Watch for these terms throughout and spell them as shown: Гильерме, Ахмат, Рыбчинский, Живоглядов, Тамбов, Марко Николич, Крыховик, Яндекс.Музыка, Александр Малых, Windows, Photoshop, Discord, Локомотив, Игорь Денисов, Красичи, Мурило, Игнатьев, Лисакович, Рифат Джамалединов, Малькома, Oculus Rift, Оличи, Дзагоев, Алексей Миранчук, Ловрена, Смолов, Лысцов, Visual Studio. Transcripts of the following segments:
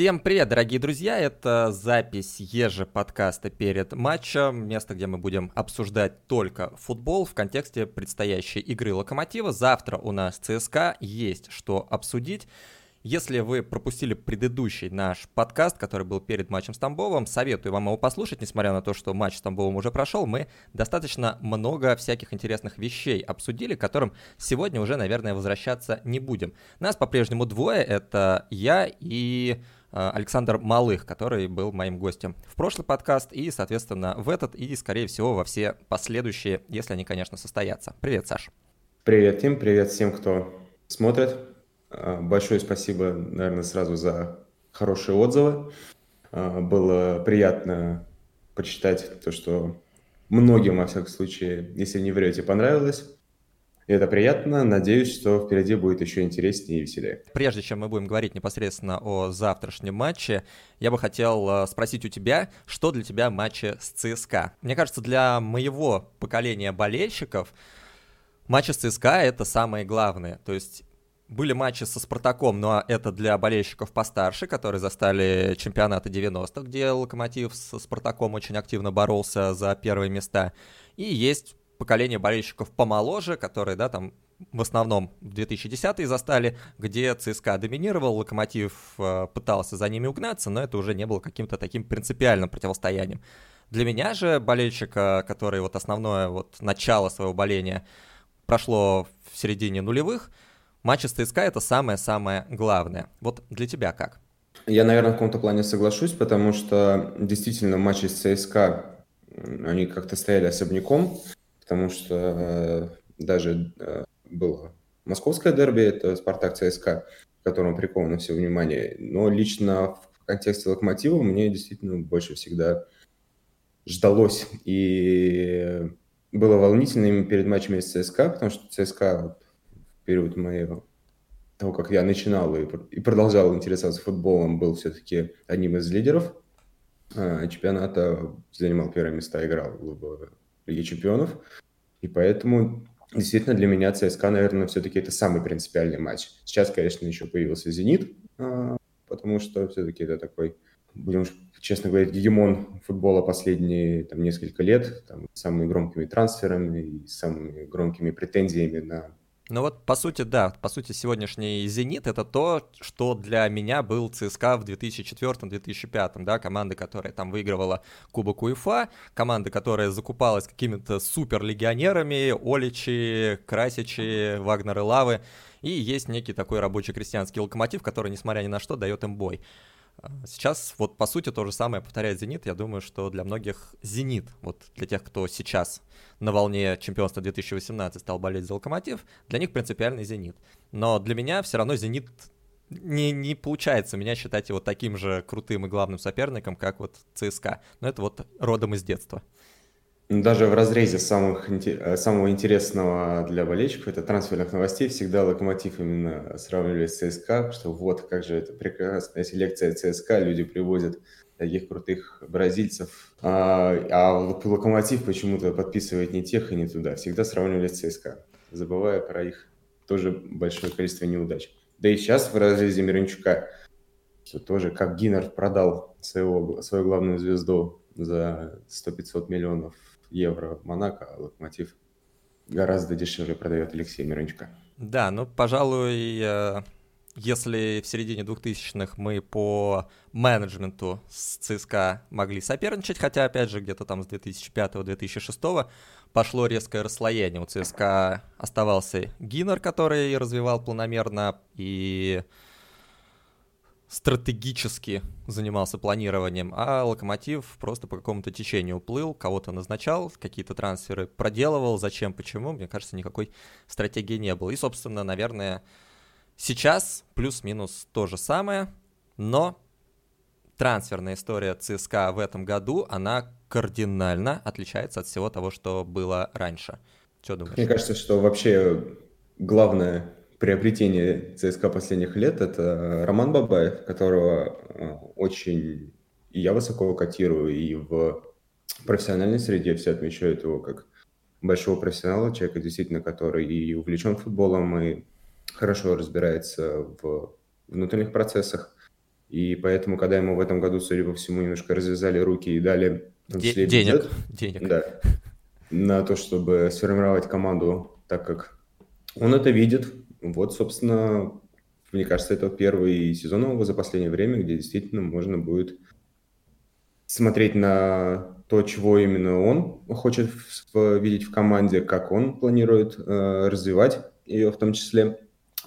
Всем привет, дорогие друзья! Это запись ежеподкаста перед матчем, место, где мы будем обсуждать только футбол в контексте предстоящей игры Локомотива. Завтра у нас ЦСКА, есть что обсудить. Если вы пропустили предыдущий наш подкаст, который был перед матчем с Тамбовом, советую вам его послушать, несмотря на то, что матч с Тамбовым уже прошел, мы достаточно много всяких интересных вещей обсудили, к которым сегодня уже, наверное, возвращаться не будем. Нас по-прежнему двое, это я и Александр Малых, который был моим гостем в прошлый подкаст и, соответственно, в этот и, скорее всего, во все последующие, если они, конечно, состоятся. Привет, Саш. Привет, Тим, привет всем, кто смотрит. Большое спасибо, наверное, сразу за хорошие отзывы. Было приятно почитать то, что многим, во всяком случае, если не врете, понравилось. И это приятно. Надеюсь, что впереди будет еще интереснее и веселее. Прежде чем мы будем говорить непосредственно о завтрашнем матче, я бы хотел спросить у тебя, что для тебя матчи с ЦСКА? Мне кажется, для моего поколения болельщиков матчи с ЦСКА — это самые главные. То есть были матчи со Спартаком, но это для болельщиков постарше, которые застали чемпионаты 90-х, где Локомотив со Спартаком очень активно боролся за первые места. И есть поколение болельщиков помоложе, которые, там в основном 2010-е застали, где ЦСКА доминировал, Локомотив пытался за ними угнаться, но это уже не было каким-то таким принципиальным противостоянием. Для меня же, болельщика, который основное начало своего боления прошло в середине нулевых, матчи с ЦСКА — это самое-самое главное. Для тебя как? Я, наверное, в каком-то плане соглашусь, потому что действительно матчи с ЦСКА, они как-то стояли особняком, потому что даже было московское дерби, это Спартак-ЦСКА, к которому приковано все внимание. Но лично в контексте Локомотива мне действительно больше всегда ждалось. И было волнительно именно перед матчами с ЦСКА, потому что ЦСКА период моего, того, как я начинал и продолжал интересоваться футболом, был все-таки одним из лидеров чемпионата, занимал первое место, играл в Лиге чемпионов. И поэтому действительно для меня ЦСКА, наверное, все-таки это самый принципиальный матч. Сейчас, конечно, еще появился «Зенит», потому что все-таки это такой, будем честно говорить, гегемон футбола последние несколько лет, с самыми громкими трансферами и самыми громкими претензиями на... Ну по сути, да, сегодняшний «Зенит» — это то, что для меня был ЦСКА в 2004-2005, да, команда, которая выигрывала Кубок УЕФА, команда, которая закупалась какими-то суперлегионерами, Оличи, Красичи, Вагнер и Лавы, и есть некий такой рабочий крестьянский Локомотив, который, несмотря ни на что, дает им бой. Сейчас по сути то же самое повторяет «Зенит». Я думаю, что для многих «Зенит», для тех, кто сейчас на волне чемпионства 2018 стал болеть за «Локомотив», для них принципиальный «Зенит». Но для меня все равно «Зенит» не получается меня считать его таким же крутым и главным соперником, как ЦСКА. Но это родом из детства. Даже в разрезе самого интересного для болельщиков, это трансферных новостей, всегда Локомотив именно сравнивали с ЦСКА, что как же это прекрасная селекция ЦСКА, люди привозят таких крутых бразильцев, а Локомотив почему-то подписывает не тех и не туда, всегда сравнивали с ЦСКА, забывая про их тоже большое количество неудач. Да и сейчас в разрезе Миранчука, что тоже как Гинер продал свою главную звезду за 100-500 миллионов евро в Монако, а Локомотив гораздо дешевле продает Алексея Миранчука. Да, пожалуй, если в середине 2000-х мы по менеджменту с ЦСКА могли соперничать, хотя, опять же, где-то с 2005-2006 пошло резкое расслоение. У ЦСКА оставался Гинер, который развивал планомерно и стратегически занимался планированием, а Локомотив просто по какому-то течению уплыл, кого-то назначал, какие-то трансферы проделывал, зачем, почему, мне кажется, никакой стратегии не было. И, собственно, наверное, сейчас плюс-минус то же самое, но трансферная история ЦСКА в этом году, она кардинально отличается от всего того, что было раньше. Что думаешь? Мне кажется, что вообще главное приобретение ЦСКА последних лет — это Роман Бабаев, которого очень я высоко котирую, и в профессиональной среде все отмечают его как большого профессионала, человека, действительно, который и увлечен футболом, и хорошо разбирается в внутренних процессах. И поэтому, когда ему в этом году, судя по всему, немножко развязали руки и дали денег. Да, на то, чтобы сформировать команду так, как он это видит. Вот, собственно, мне кажется, это первый сезон его за последнее время, где действительно можно будет смотреть на то, чего именно он хочет видеть в команде, как он планирует развивать ее в том числе.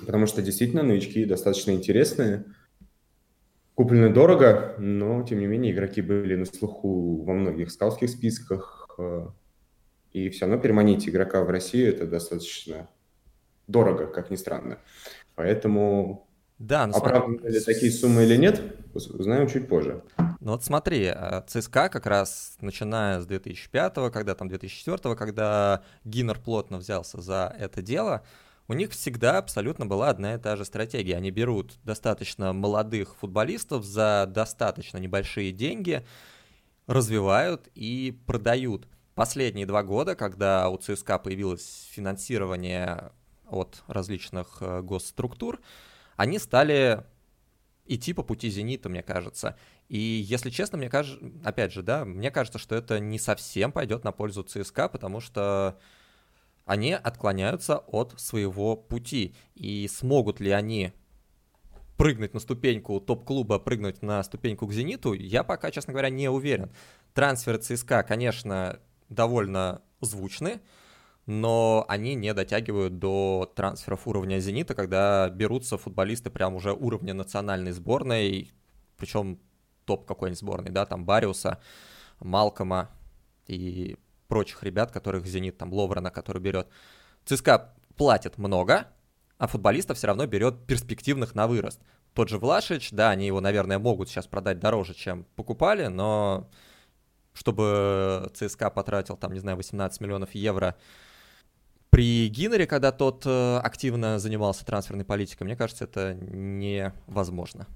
Потому что действительно новички достаточно интересные. Куплены дорого, но, тем не менее, игроки были на слуху во многих скаутских списках. И все равно переманить игрока в Россию – это достаточно дорого, как ни странно. Поэтому да, оправданы ли такие суммы или нет, узнаем чуть позже. Ну вот смотри, ЦСКА как раз, начиная с 2005-го, когда там 2004-го, когда Гиннер плотно взялся за это дело, у них всегда абсолютно была одна и та же стратегия. Они берут достаточно молодых футболистов за достаточно небольшие деньги, развивают и продают. Последние 2 года, когда у ЦСКА появилось финансирование от различных госструктур, они стали идти по пути «Зенита», мне кажется. И, если честно, мне кажется, что это не совсем пойдет на пользу ЦСКА, потому что они отклоняются от своего пути. И смогут ли они прыгнуть на ступеньку топ-клуба, прыгнуть на ступеньку к «Зениту», я пока, честно говоря, не уверен. Трансферы ЦСКА, конечно, довольно звучны, но они не дотягивают до трансферов уровня «Зенита», когда берутся футболисты прям уже уровня национальной сборной, причем топ какой-нибудь сборной, да, там Бариуса, Малкома и прочих ребят, которых «Зенит», там Ловрена, который берет. ЦСКА платит много, а футболистов все равно берет перспективных на вырост. Тот же Влашич, да, они его, наверное, могут сейчас продать дороже, чем покупали, но чтобы ЦСКА потратил, там, не знаю, 18 миллионов евро при Гиннере, когда тот активно занимался трансферной политикой, мне кажется, это невозможно.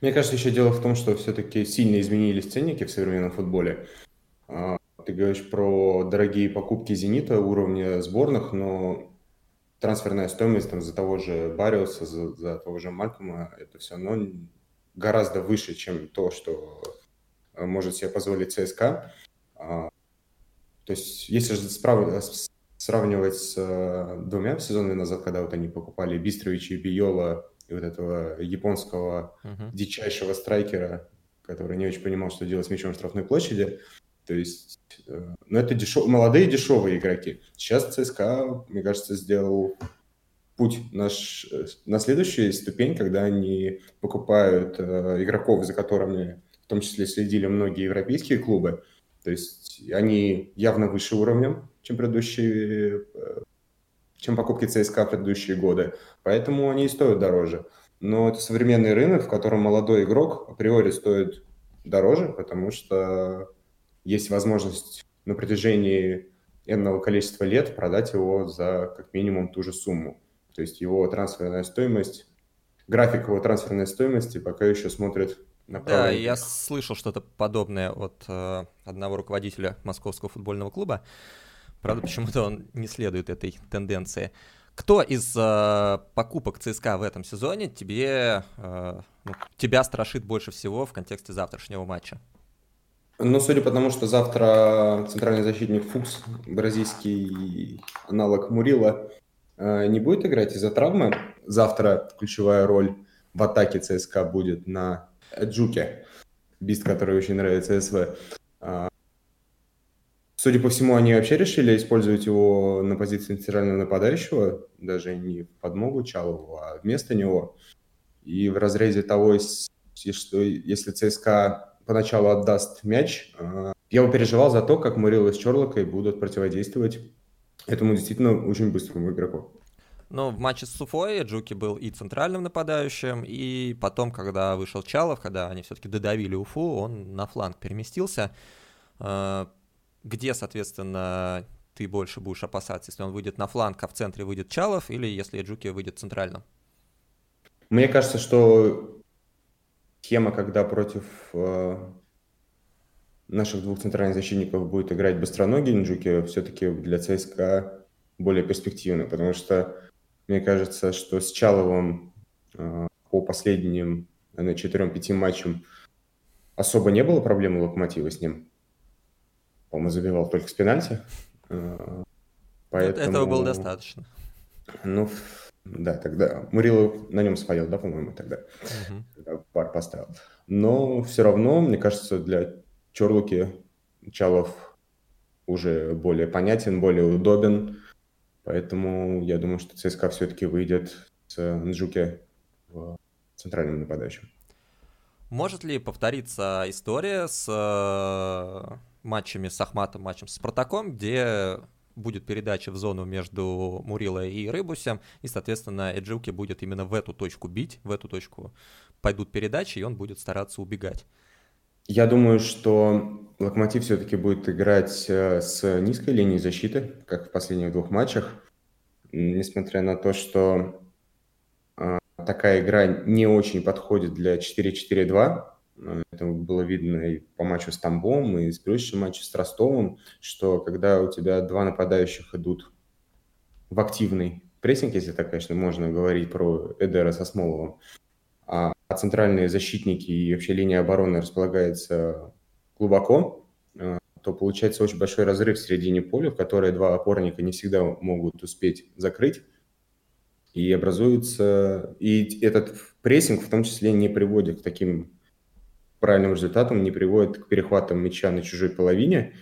Мне кажется, еще дело в том, что все-таки сильно изменились ценники в современном футболе. Ты говоришь про дорогие покупки «Зенита» уровня сборных, но трансферная стоимость там, за того же Бариуса, за того же Малькома, это все равно гораздо выше, чем то, что может себе позволить ЦСКА. То есть если же сравнивать с 2 сезонами назад, когда вот они покупали Бистровича и Биола, и вот этого японского дичайшего страйкера, который не очень понимал, что делать с мячом в штрафной площади, то есть, ну, это молодые дешевые игроки. Сейчас ЦСКА, мне кажется, сделал путь на следующую ступень, когда они покупают игроков, за которыми в том числе следили многие европейские клубы. То есть они явно выше уровнем, чем покупки ЦСКА в предыдущие годы. Поэтому они и стоят дороже. Но это современный рынок, в котором молодой игрок априори стоит дороже, потому что есть возможность на протяжении энного количества лет продать его за как минимум ту же сумму. То есть график его трансферной стоимости пока еще смотрит направо. Да, я слышал что-то подобное от одного руководителя московского футбольного клуба. Правда, почему-то он не следует этой тенденции. Кто из покупок ЦСКА в этом сезоне тебя страшит больше всего в контексте завтрашнего матча? Ну, судя по тому, что завтра центральный защитник Фукс, бразильский аналог Мурило, не будет играть из-за травмы. Завтра ключевая роль в атаке ЦСКА будет на Эджуке, бист, который очень нравится СВ. Судя по всему, они вообще решили использовать его на позиции центрального нападающего, даже не в подмогу Чалову, а вместо него. И в разрезе того, если ЦСКА поначалу отдаст мяч, я бы переживал за то, как Мурило с Чорлокой будут противодействовать этому действительно очень быстрому игроку. Ну, в матче с Уфой Джуки был и центральным нападающим, и потом, когда вышел Чалов, когда они все-таки додавили Уфу, он на фланг переместился, где, соответственно, ты больше будешь опасаться, если он выйдет на фланг, а в центре выйдет Чалов, или если Джуки выйдет центральным? Мне кажется, что схема, когда против наших 2 центральных защитников будет играть быстроногий Нджуки, все-таки для ЦСКА более перспективно, потому что мне кажется, что с Чаловым по последним на 4-5 матчам особо не было проблем у Локомотива с ним. По-моему, забивал только с пенальти. Поэтому... Этого было достаточно. Ну, да, тогда Мурило на нем спалил, да, по-моему, тогда. Угу. Пар поставил. Но все равно, мне кажется, для Чорлуки Чалов уже более понятен, более удобен. Поэтому я думаю, что ЦСКА все-таки выйдет с Эджуке в центральном нападающем. Может ли повториться история с матчами с Ахматом, матчем с Спартаком, где будет передача в зону между Мурило и Рыбусем, и, соответственно, Эджуке будет именно в эту точку бить, в эту точку пойдут передачи, и он будет стараться убегать? Я думаю, что Локомотив все-таки будет играть с низкой линией защиты, как в последних двух матчах, несмотря на то, что такая игра не очень подходит для 4-4-2. Это было видно и по матчу с Тамбовом, и с предыдущим матчем с Ростовом, что когда у тебя два нападающих идут в активный прессинг, если так, конечно, можно говорить про Эдера со Смоловым, а центральные защитники и вообще линия обороны располагается глубоко, то получается очень большой разрыв в середине поля, в который два опорника не всегда могут успеть закрыть. И образуется... И этот прессинг в том числе не приводит к таким правильным результатам, не приводит к перехватам мяча на чужой половине.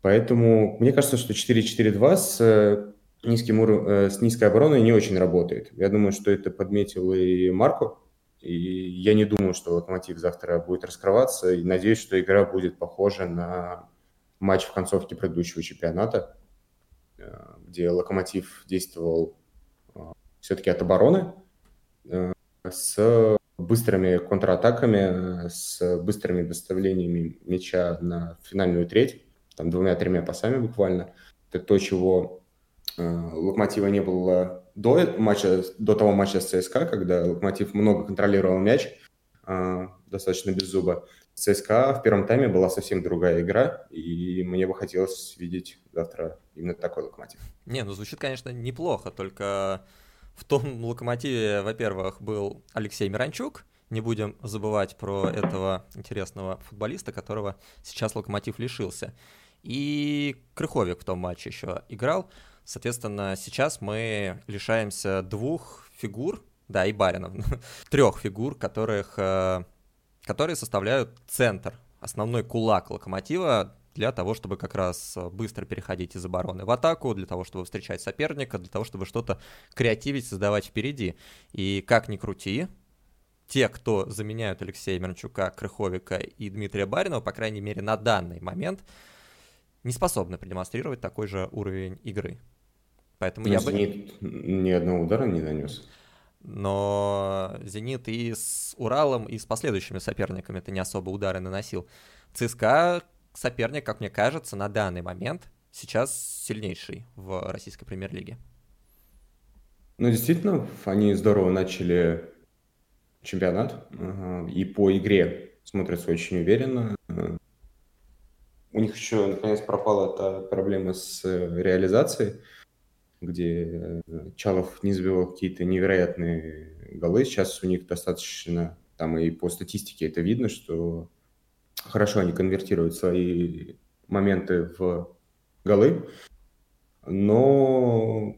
Поэтому мне кажется, что 4-4-2 с низкой обороной не очень работает. Я думаю, что это подметил и Марко. И я не думаю, что Локомотив завтра будет раскрываться. И надеюсь, что игра будет похожа на матч в концовке предыдущего чемпионата, где Локомотив действовал все-таки от обороны с быстрыми контратаками, с быстрыми доставлениями мяча на финальную треть, там 2-3 пасами буквально. Это то, чего Локомотива не было до того матча с ЦСКА, когда Локомотив много контролировал мяч, достаточно без зуба. С ЦСКА в первом тайме была совсем другая игра, и мне бы хотелось видеть завтра именно такой Локомотив. Не, ну звучит, конечно, неплохо, только... В том Локомотиве, во-первых, был Алексей Миранчук. Не будем забывать про этого интересного футболиста, которого сейчас Локомотив лишился. И Крыховик в том матче еще играл. Соответственно, сейчас мы лишаемся двух фигур, да, и Баринов, трех фигур, которые составляют центр, основной кулак Локомотива, для того, чтобы как раз быстро переходить из обороны в атаку, для того, чтобы встречать соперника, для того, чтобы что-то креативить, создавать впереди. И как ни крути, те, кто заменяют Алексея Миранчука, Крыховика и Дмитрия Баринова, по крайней мере, на данный момент, не способны продемонстрировать такой же уровень игры. Поэтому я бы... Зенит ни одного удара не нанес. Но «Зенит» и с «Уралом», и с последующими соперниками ты не особо удары наносил. ЦСКА... Соперник, как мне кажется, на данный момент сейчас сильнейший в российской премьер-лиге. Ну, действительно, они здорово начали чемпионат. И по игре смотрятся очень уверенно. У них еще, наконец, пропала та проблема с реализацией, где Чалов не забивал какие-то невероятные голы. Сейчас у них достаточно, там и по статистике это видно, что... Хорошо они конвертируют свои моменты в голы, но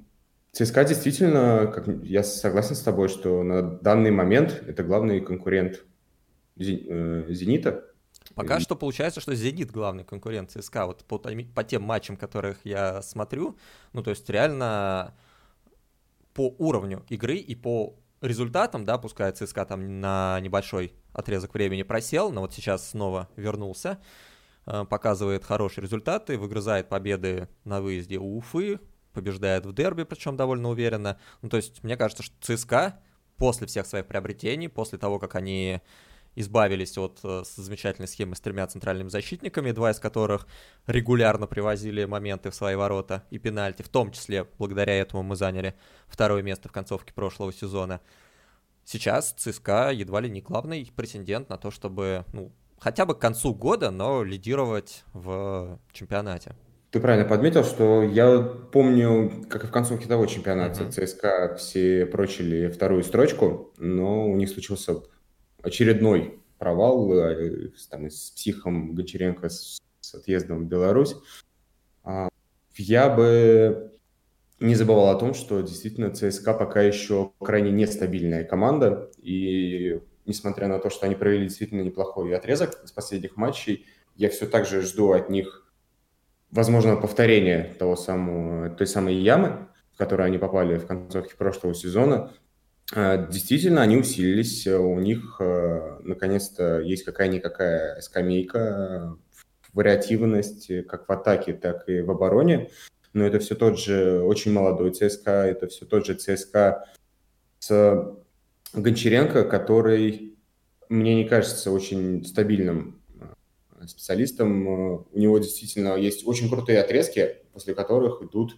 ЦСКА действительно, как я согласен с тобой, что на данный момент это главный конкурент «Зенита». Пока что получается, что «Зенит» главный конкурент ЦСКА, вот по тем матчам, которых я смотрю, ну то есть реально по уровню игры и по результатам, да, пускай ЦСКА там на небольшой отрезок времени просел, но вот сейчас снова вернулся, показывает хорошие результаты, выгрызает победы на выезде у Уфы, побеждает в дерби, причем довольно уверенно. Ну, то есть, мне кажется, что ЦСКА после всех своих приобретений, после того, как они избавились от замечательной схемы с тремя центральными защитниками, два из которых регулярно привозили моменты в свои ворота и пенальти, в том числе благодаря этому мы заняли второе место в концовке прошлого сезона. Сейчас ЦСКА едва ли не главный претендент на то, чтобы, ну, хотя бы к концу года, но лидировать в чемпионате. Ты правильно подметил, что я помню, как и в концовке того чемпионата, ЦСКА все прочили вторую строчку, но у них случился очередной провал там, с психом Гончаренко, с отъездом в Беларусь, я бы не забывал о том, что действительно ЦСКА пока еще крайне нестабильная команда, и несмотря на то, что они провели действительно неплохой отрезок из последних матчей, я все так же жду от них, возможно, повторения той самой ямы, в которую они попали в концовке прошлого сезона. Действительно, они усилились, у них наконец-то есть какая-никакая скамейка, вариативность как в атаке, так и в обороне. Но это все тот же очень молодой ЦСКА, это все тот же ЦСКА с Гончаренко, который, мне не кажется, очень стабильным специалистом. У него действительно есть очень крутые отрезки, после которых идут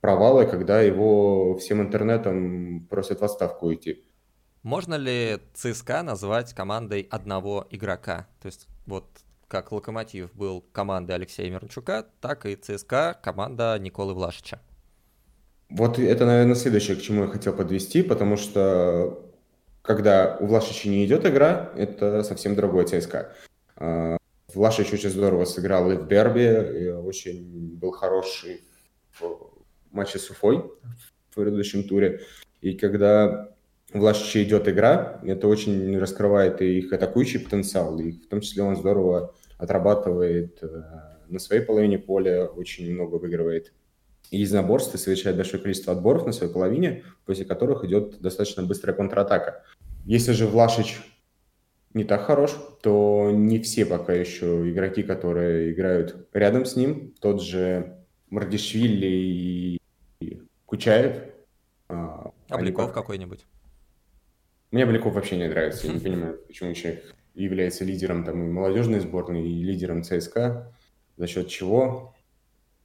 провалы, когда его всем интернетом просят в отставку идти. Можно ли ЦСКА назвать командой одного игрока? То есть вот как Локомотив был командой Алексея Миранчука, так и ЦСКА команда Николы Влашича. Вот это, наверное, следующее, к чему я хотел подвести, потому что когда у Влашича не идет игра, это совсем другой ЦСКА. Влашич очень здорово сыграл и в дерби, и очень был хороший в матче с Уфой в предыдущем туре. И когда у Влашича идет игра, это очень раскрывает и их атакующий потенциал, и в том числе он здорово отрабатывает на своей половине поля, очень много выигрывает единоборств и совершает большое количество отборов на своей половине, после которых идет достаточно быстрая контратака. Если же Влашич не так хорош, то не все пока еще игроки, которые играют рядом с ним, тот же Мардишвили и Кучаев. Обликов какой-нибудь? Мне Обликов вообще не нравится, я не понимаю, почему человек является лидером там, и молодежной сборной, и лидером ЦСКА, за счет чего.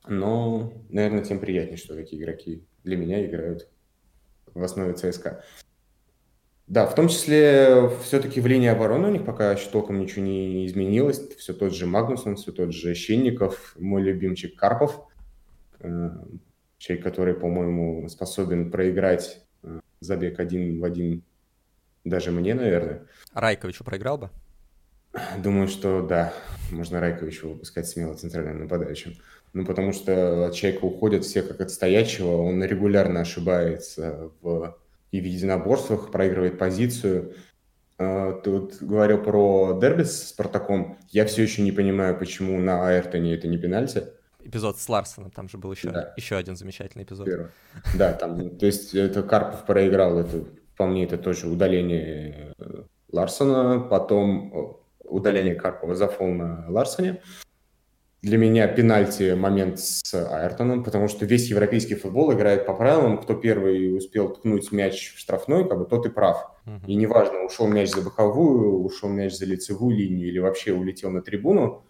Но, наверное, тем приятнее, что такие игроки для меня играют в основе ЦСКА. Да, в том числе все-таки в линии обороны у них пока еще толком ничего не изменилось. Все тот же Магнусон, все тот же Щенников, мой любимчик Карпов. Человек, который, по-моему, способен проиграть забег один в один даже мне, наверное. А Райковичу проиграл бы? Думаю, что да. Можно Райковичу выпускать смело центральным нападающим. Ну, потому что от человека уходят все как от стоячего. Он регулярно ошибается и в единоборствах, проигрывает позицию. Тут говорил про дерби с Спартаком. Я все еще не понимаю, почему на Айртоне это не пенальти. Эпизод с Ларсоном, там же был еще один замечательный эпизод. Первый. Да, там, то есть это Карпов проиграл, это, по мне, это тоже удаление Ларсона, потом удаление Карпова за фол на Ларсоне. Для меня пенальти момент с Айртоном, потому что весь европейский футбол играет по правилам, кто первый успел ткнуть мяч в штрафной, как бы тот и прав. И неважно, ушел мяч за боковую, ушел мяч за лицевую линию или вообще улетел на трибуну,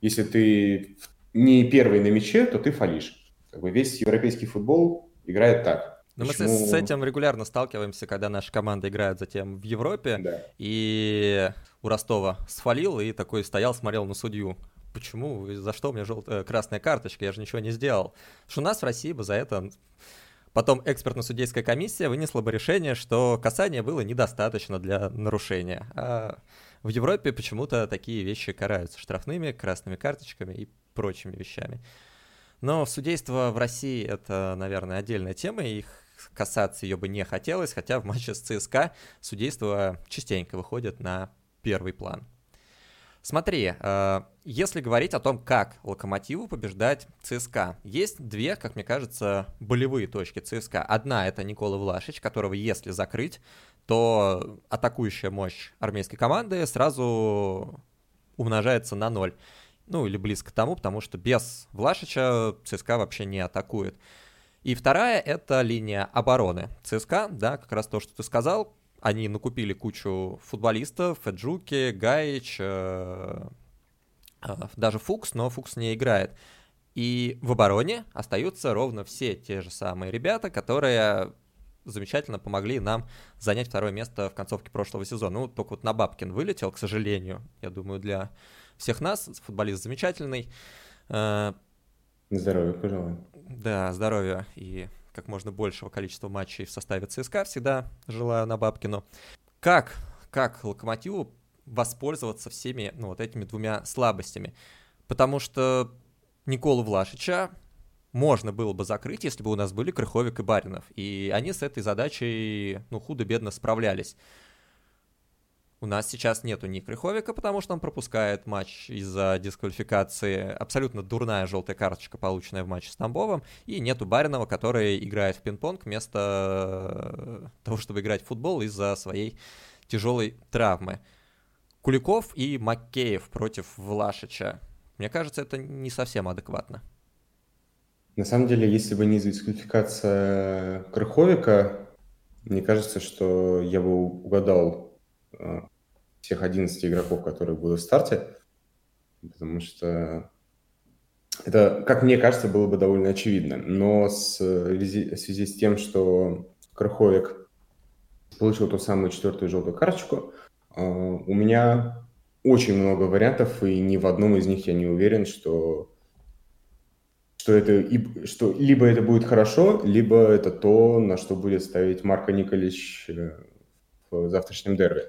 если ты не первый на мяче, то ты фалишь. Как бы весь европейский футбол играет так. Но почему? Мы с этим регулярно сталкиваемся, когда наши команды играют затем в Европе, да. И у Ростова сфалил, и такой стоял, смотрел на судью. Почему? За что у меня красная карточка? Я же ничего не сделал. Потому что у нас в России бы за это потом экспертно-судейская комиссия вынесла бы решение, что касание было недостаточно для нарушения. А в Европе почему-то такие вещи караются штрафными, красными карточками и прочими вещами. Но судейство в России — это, наверное, отдельная тема, и касаться ее бы не хотелось, хотя в матче с ЦСКА судейство частенько выходит на первый план. Смотри, если говорить о том, как Локомотиву побеждать ЦСКА, есть две, как мне кажется, болевые точки ЦСКА. Одна — это Никола Влашич, которого если закрыть, то атакующая мощь армейской команды сразу умножается на ноль. Ну, или близко к тому, потому что без Влашича ЦСКА вообще не атакует. И вторая — это линия обороны ЦСКА, да, как раз то, что ты сказал. Они накупили кучу футболистов, Эджуке, Гаич, даже Фукс, но Фукс не играет. И в обороне остаются ровно все те же самые ребята, которые замечательно помогли нам занять второе место в концовке прошлого сезона. Ну, только вот Набабкин вылетел, к сожалению, я думаю, для всех нас, футболист замечательный. Здоровья, пожалуй. Да, здоровья и как можно большего количества матчей в составе ЦСКА всегда желаю Набабкину. Как как Локомотиву воспользоваться всеми, ну, вот этими двумя слабостями. Потому что Николу Влашича можно было бы закрыть, если бы у нас были Крыховик и Баринов. И они с этой задачей, ну, худо-бедно справлялись. У нас сейчас нету ни Крыховика, потому что он пропускает матч из-за дисквалификации. Абсолютно дурная желтая карточка, полученная в матче с Тамбовым. И нету Баринова, который играет в пинг-понг вместо того, чтобы играть в футбол из-за своей тяжелой травмы. Куликов и Макеев против Влашича. Мне кажется, это не совсем адекватно. На самом деле, если бы не дисквалификация Крыховика, мне кажется, что я бы угадал всех 11 игроков, которые будут в старте, потому что это, как мне кажется, было бы довольно очевидно. Но в связи с тем, что Крыховик получил ту самую четвертую желтую карточку, у меня очень много вариантов, и ни в одном из них я не уверен, что либо это будет хорошо, либо это то, на что будет ставить Марко Николич в завтрашнем дерби.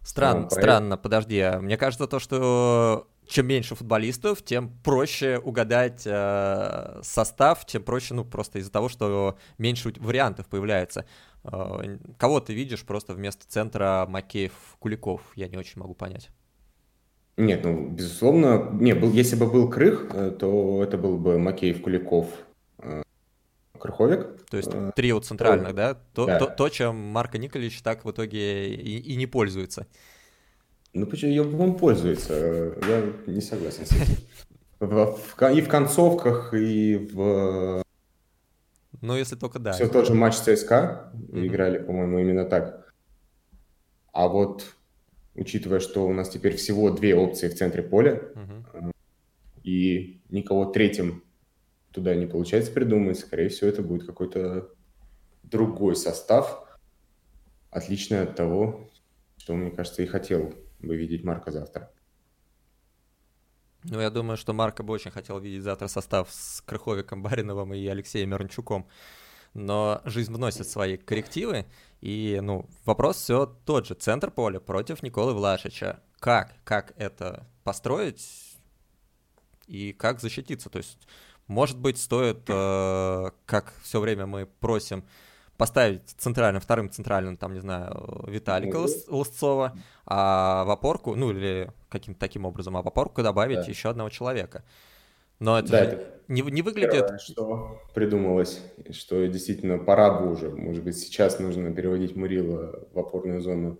Странно, подожди. Мне кажется, то, что чем меньше футболистов, тем проще угадать состав, тем проще, ну, просто из-за того, что меньше вариантов появляется. Кого ты видишь просто вместо центра Макеев-Куликов? Я не очень могу понять. Нет, ну, безусловно, если бы был Крых, то это был бы Макеев-Куликов, Крыховик. То есть трио центральных, да? То, чем Марко Николич так в итоге и не пользуется. Ну, почему он пользуется? Я не согласен с этим. И в концовках, и в... Ну, если только да. Все тот же матч ЦСКА. Играли, по-моему, именно так. А вот, учитывая, что у нас теперь всего две опции в центре поля, и никого третьим туда не получается придумать, скорее всего, это будет какой-то другой состав, отличный от того, что, мне кажется, и хотел бы видеть Марко завтра. Ну, я думаю, что Марко бы очень хотел видеть завтра состав с Крыховиком, Бариновым и Алексеем Миранчуком, но жизнь вносит свои коррективы, и, ну, вопрос все тот же. Центр поля против Николы Влашича. Как это построить и как защититься? То есть... Может быть, стоит, как все время мы просим, поставить вторым центральным, там, не знаю, Виталика Лысцова, а в опорку, ну или каким-то таким образом, а в опорку добавить еще одного человека. Но это не выглядит... Первое, что придумалось, что действительно пора бы уже, может быть, сейчас нужно переводить Мурило в опорную зону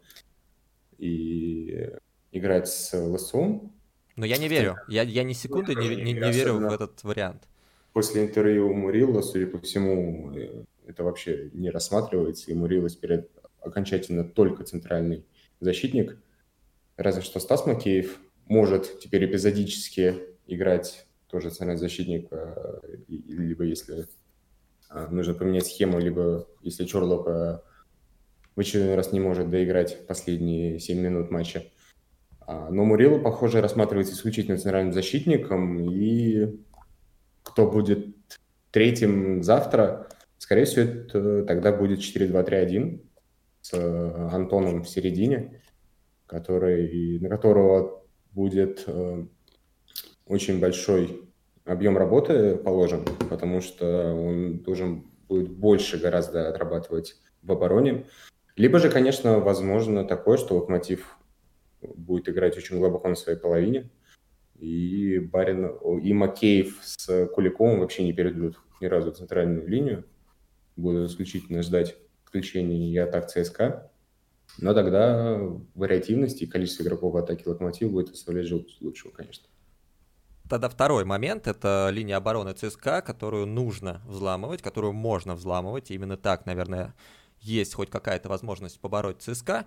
и играть с Лысцовым. Но я не верю, я ни секунды не верю в этот вариант. После интервью Мурило, судя по всему, это вообще не рассматривается, и Мурило теперь окончательно только центральный защитник. Разве что Стас Макеев может теперь эпизодически играть тоже центральный защитник, либо если нужно поменять схему, либо если Чорлока в очередной раз не может доиграть последние 7 минут матча. Но Мурило, похоже, рассматривается исключительно центральным защитником, и кто будет третьим завтра, скорее всего, это тогда будет 4-2-3-1 с Антоном в середине, на которого будет очень большой объем работы положен, потому что он должен будет больше гораздо отрабатывать в обороне. Либо же, конечно, возможно такое, что Локомотив будет играть очень глубоко на своей половине, и Макеев с Куликовым вообще не перейдут ни разу в центральную линию, будут исключительно ждать включения и атак ЦСКА, но тогда вариативность и количество игроков в атаке Локомотива будет оставлять желтую лучшего, конечно. Тогда второй момент – это линия обороны ЦСКА, которую нужно взламывать, которую можно взламывать, и именно так, наверное, есть хоть какая-то возможность побороть ЦСКА.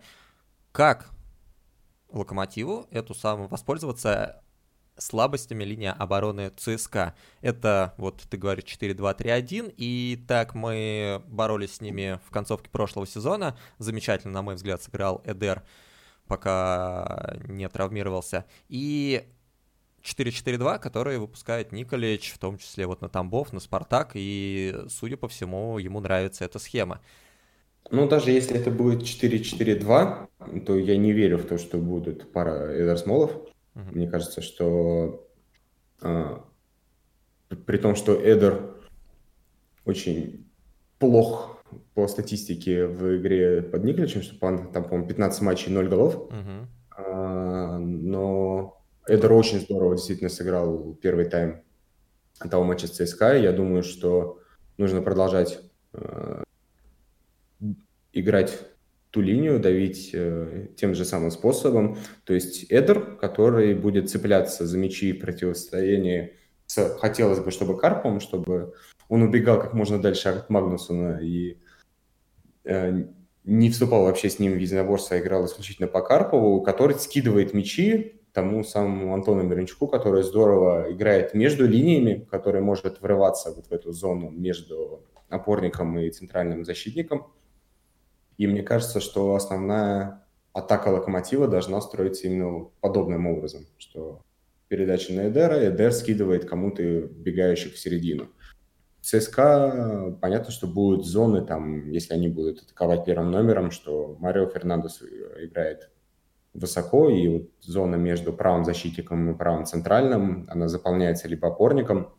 Как Локомотиву воспользоваться слабостями линии обороны ЦСКА? Это, вот ты говоришь, 4-2-3-1, и так мы боролись с ними в концовке прошлого сезона. Замечательно, на мой взгляд, сыграл Эдер, пока не травмировался. И 4-4-2, который выпускает Николич, в том числе вот на Тамбов, на Спартак, и, судя по всему, ему нравится эта схема. Ну, даже если это будет 4-4-2, то я не верю в то, что будет пара Эдер-Смолов. Uh-huh. Мне кажется, что при том, что Эдер очень плох по статистике в игре под Николичем, что там, по-моему, 15 матчей, 0 голов. Uh-huh. Но Эдер очень здорово действительно сыграл первый тайм того матча с ЦСКА. Я думаю, что нужно продолжать играть ту линию, давить тем же самым способом. То есть Эдер, который будет цепляться за мячи в противостоянии с, хотелось бы, чтобы Карповым, чтобы он убегал как можно дальше от Магнусона и не вступал вообще с ним в единоборство, а играл исключительно по Карпову, который скидывает мячи тому самому Антону Миранчуку, который здорово играет между линиями, который может врываться вот в эту зону между опорником и центральным защитником. И мне кажется, что основная атака Локомотива должна строиться именно подобным образом, что передача на Эдера, Эдер скидывает кому-то бегающих в середину. ЦСКА, понятно, что будут зоны, там, если они будут атаковать первым номером, что Марио Фернандес играет высоко, и вот зона между правым защитником и правым центральным, она заполняется либо опорником,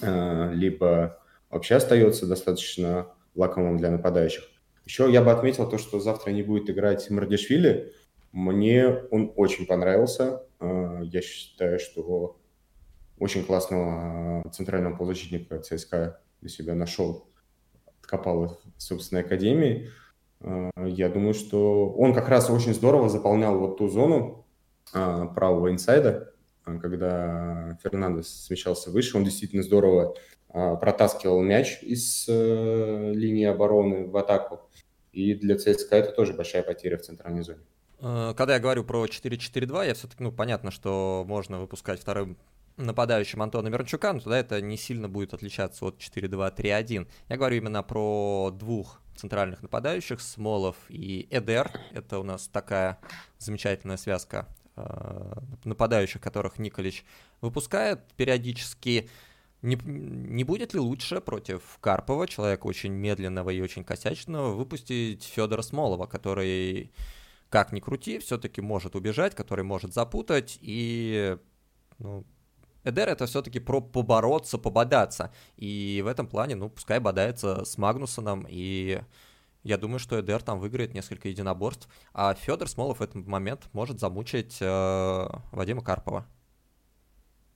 либо вообще остается достаточно лакомым для нападающих. Еще я бы отметил то, что завтра не будет играть Мардишвили. Мне он очень понравился. Я считаю, что очень классного центрального полузащитника ЦСКА для себя нашел. Откопал их в собственной академии. Я думаю, что он как раз очень здорово заполнял вот ту зону правого инсайда, когда Фернандес смещался выше. Он действительно здорово протаскивал мяч из линии обороны в атаку. И для ЦСКА это тоже большая потеря в центральной зоне. Когда я говорю про 4-4-2, я все-таки, понятно, что можно выпускать вторым нападающим Антона Миранчука, но тогда это не сильно будет отличаться от 4-2-3-1. Я говорю именно про двух центральных нападающих, Смолов и Эдер. Это у нас такая замечательная связка нападающих, которых Николич выпускает периодически. Не будет ли лучше против Карпова, человека очень медленного и очень косячного, выпустить Федора Смолова, который, как ни крути, все-таки может убежать, который может запутать, и Эдер — это все-таки про побороться, пободаться, и в этом плане, пускай бодается с Магнусоном, и я думаю, что Эдер там выиграет несколько единоборств, а Федор Смолов в этот момент может замучить Вадима Карпова.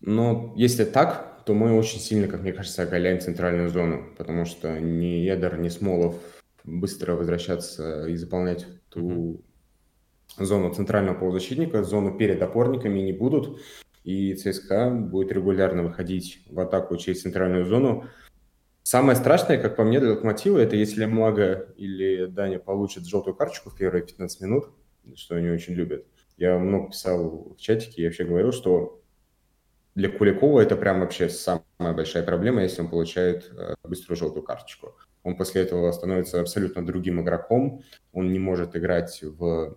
Но если так, то мы очень сильно, как мне кажется, оголяем центральную зону, потому что ни Эдер, ни Смолов быстро возвращаться и заполнять ту зону центрального полузащитника, зону перед опорниками не будут, и ЦСКА будет регулярно выходить в атаку через центральную зону. Самое страшное, как по мне, для Локомотива, это если Мага или Даня получат желтую карточку в первые 15 минут, что они очень любят. Я много писал в чатике, я вообще говорил, что для Куликова это прям вообще самая большая проблема, если он получает быструю желтую карточку. Он после этого становится абсолютно другим игроком, он не может играть в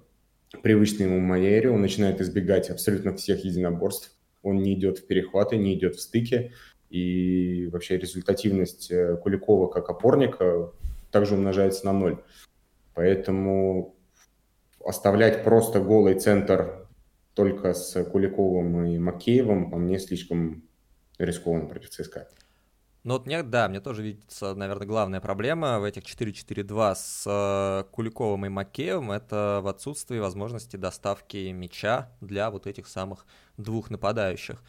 привычной ему манере, он начинает избегать абсолютно всех единоборств, он не идет в перехваты, не идет в стыки, и вообще результативность Куликова как опорника также умножается на ноль. Поэтому оставлять просто голый центр только с Куликовым и Макеевым, по мне, слишком рискованно против ЦСКА. Ну вот мне тоже видится, наверное, главная проблема в этих 4-4-2 с Куликовым и Макеевым — это в отсутствии возможности доставки мяча для вот этих самых двух нападающих.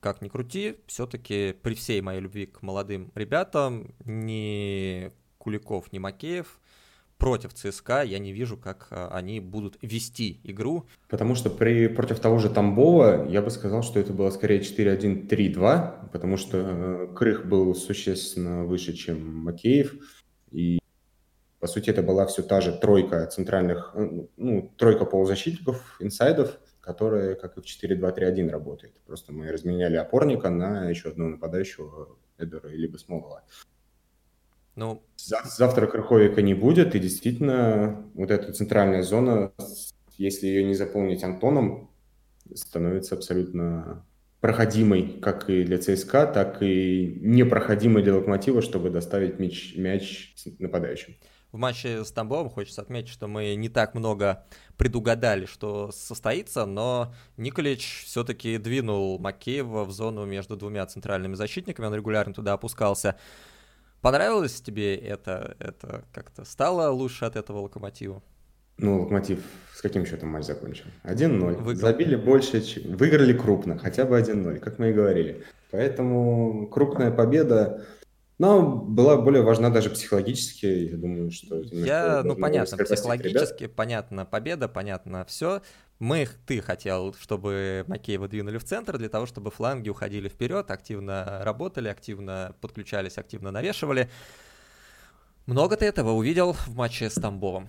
Как ни крути, все-таки при всей моей любви к молодым ребятам ни Куликов, ни Макеев против ЦСКА я не вижу, как они будут вести игру. Потому что против того же Тамбова я бы сказал, что это было скорее 4-1-3-2, потому что Крых был существенно выше, чем Макеев. И, по сути, это была все та же тройка центральных, тройка полузащитников, инсайдов, которая, как и в 4-2-3-1, работает. Просто мы разменяли опорника на еще одного нападающего, Эдера либо Смолова. Завтра Крыховика не будет, и действительно вот эта центральная зона, если ее не заполнить Антоном, становится абсолютно проходимой как и для ЦСКА, так и непроходимой для Локомотива, чтобы доставить мяч нападающим. в матче с Тамбовым хочется отметить, что мы не так много предугадали, что состоится, но Николич все-таки двинул Макеева в зону между двумя центральными защитниками, он регулярно туда опускался. Понравилось тебе это? Это как-то стало лучше от этого Локомотива? Ну, Локомотив с каким счетом матч закончил? 1-0. Забили больше, выиграли крупно, хотя бы 1-0, как мы и говорили. Поэтому крупная победа, но была более важна даже психологически, я думаю, что... понятно, психологически, понятно, победа, понятно все. Ты хотел, чтобы Макеева двинули в центр для того, чтобы фланги уходили вперед, активно работали, активно подключались, активно навешивали. Много ты этого увидел в матче с Тамбовом?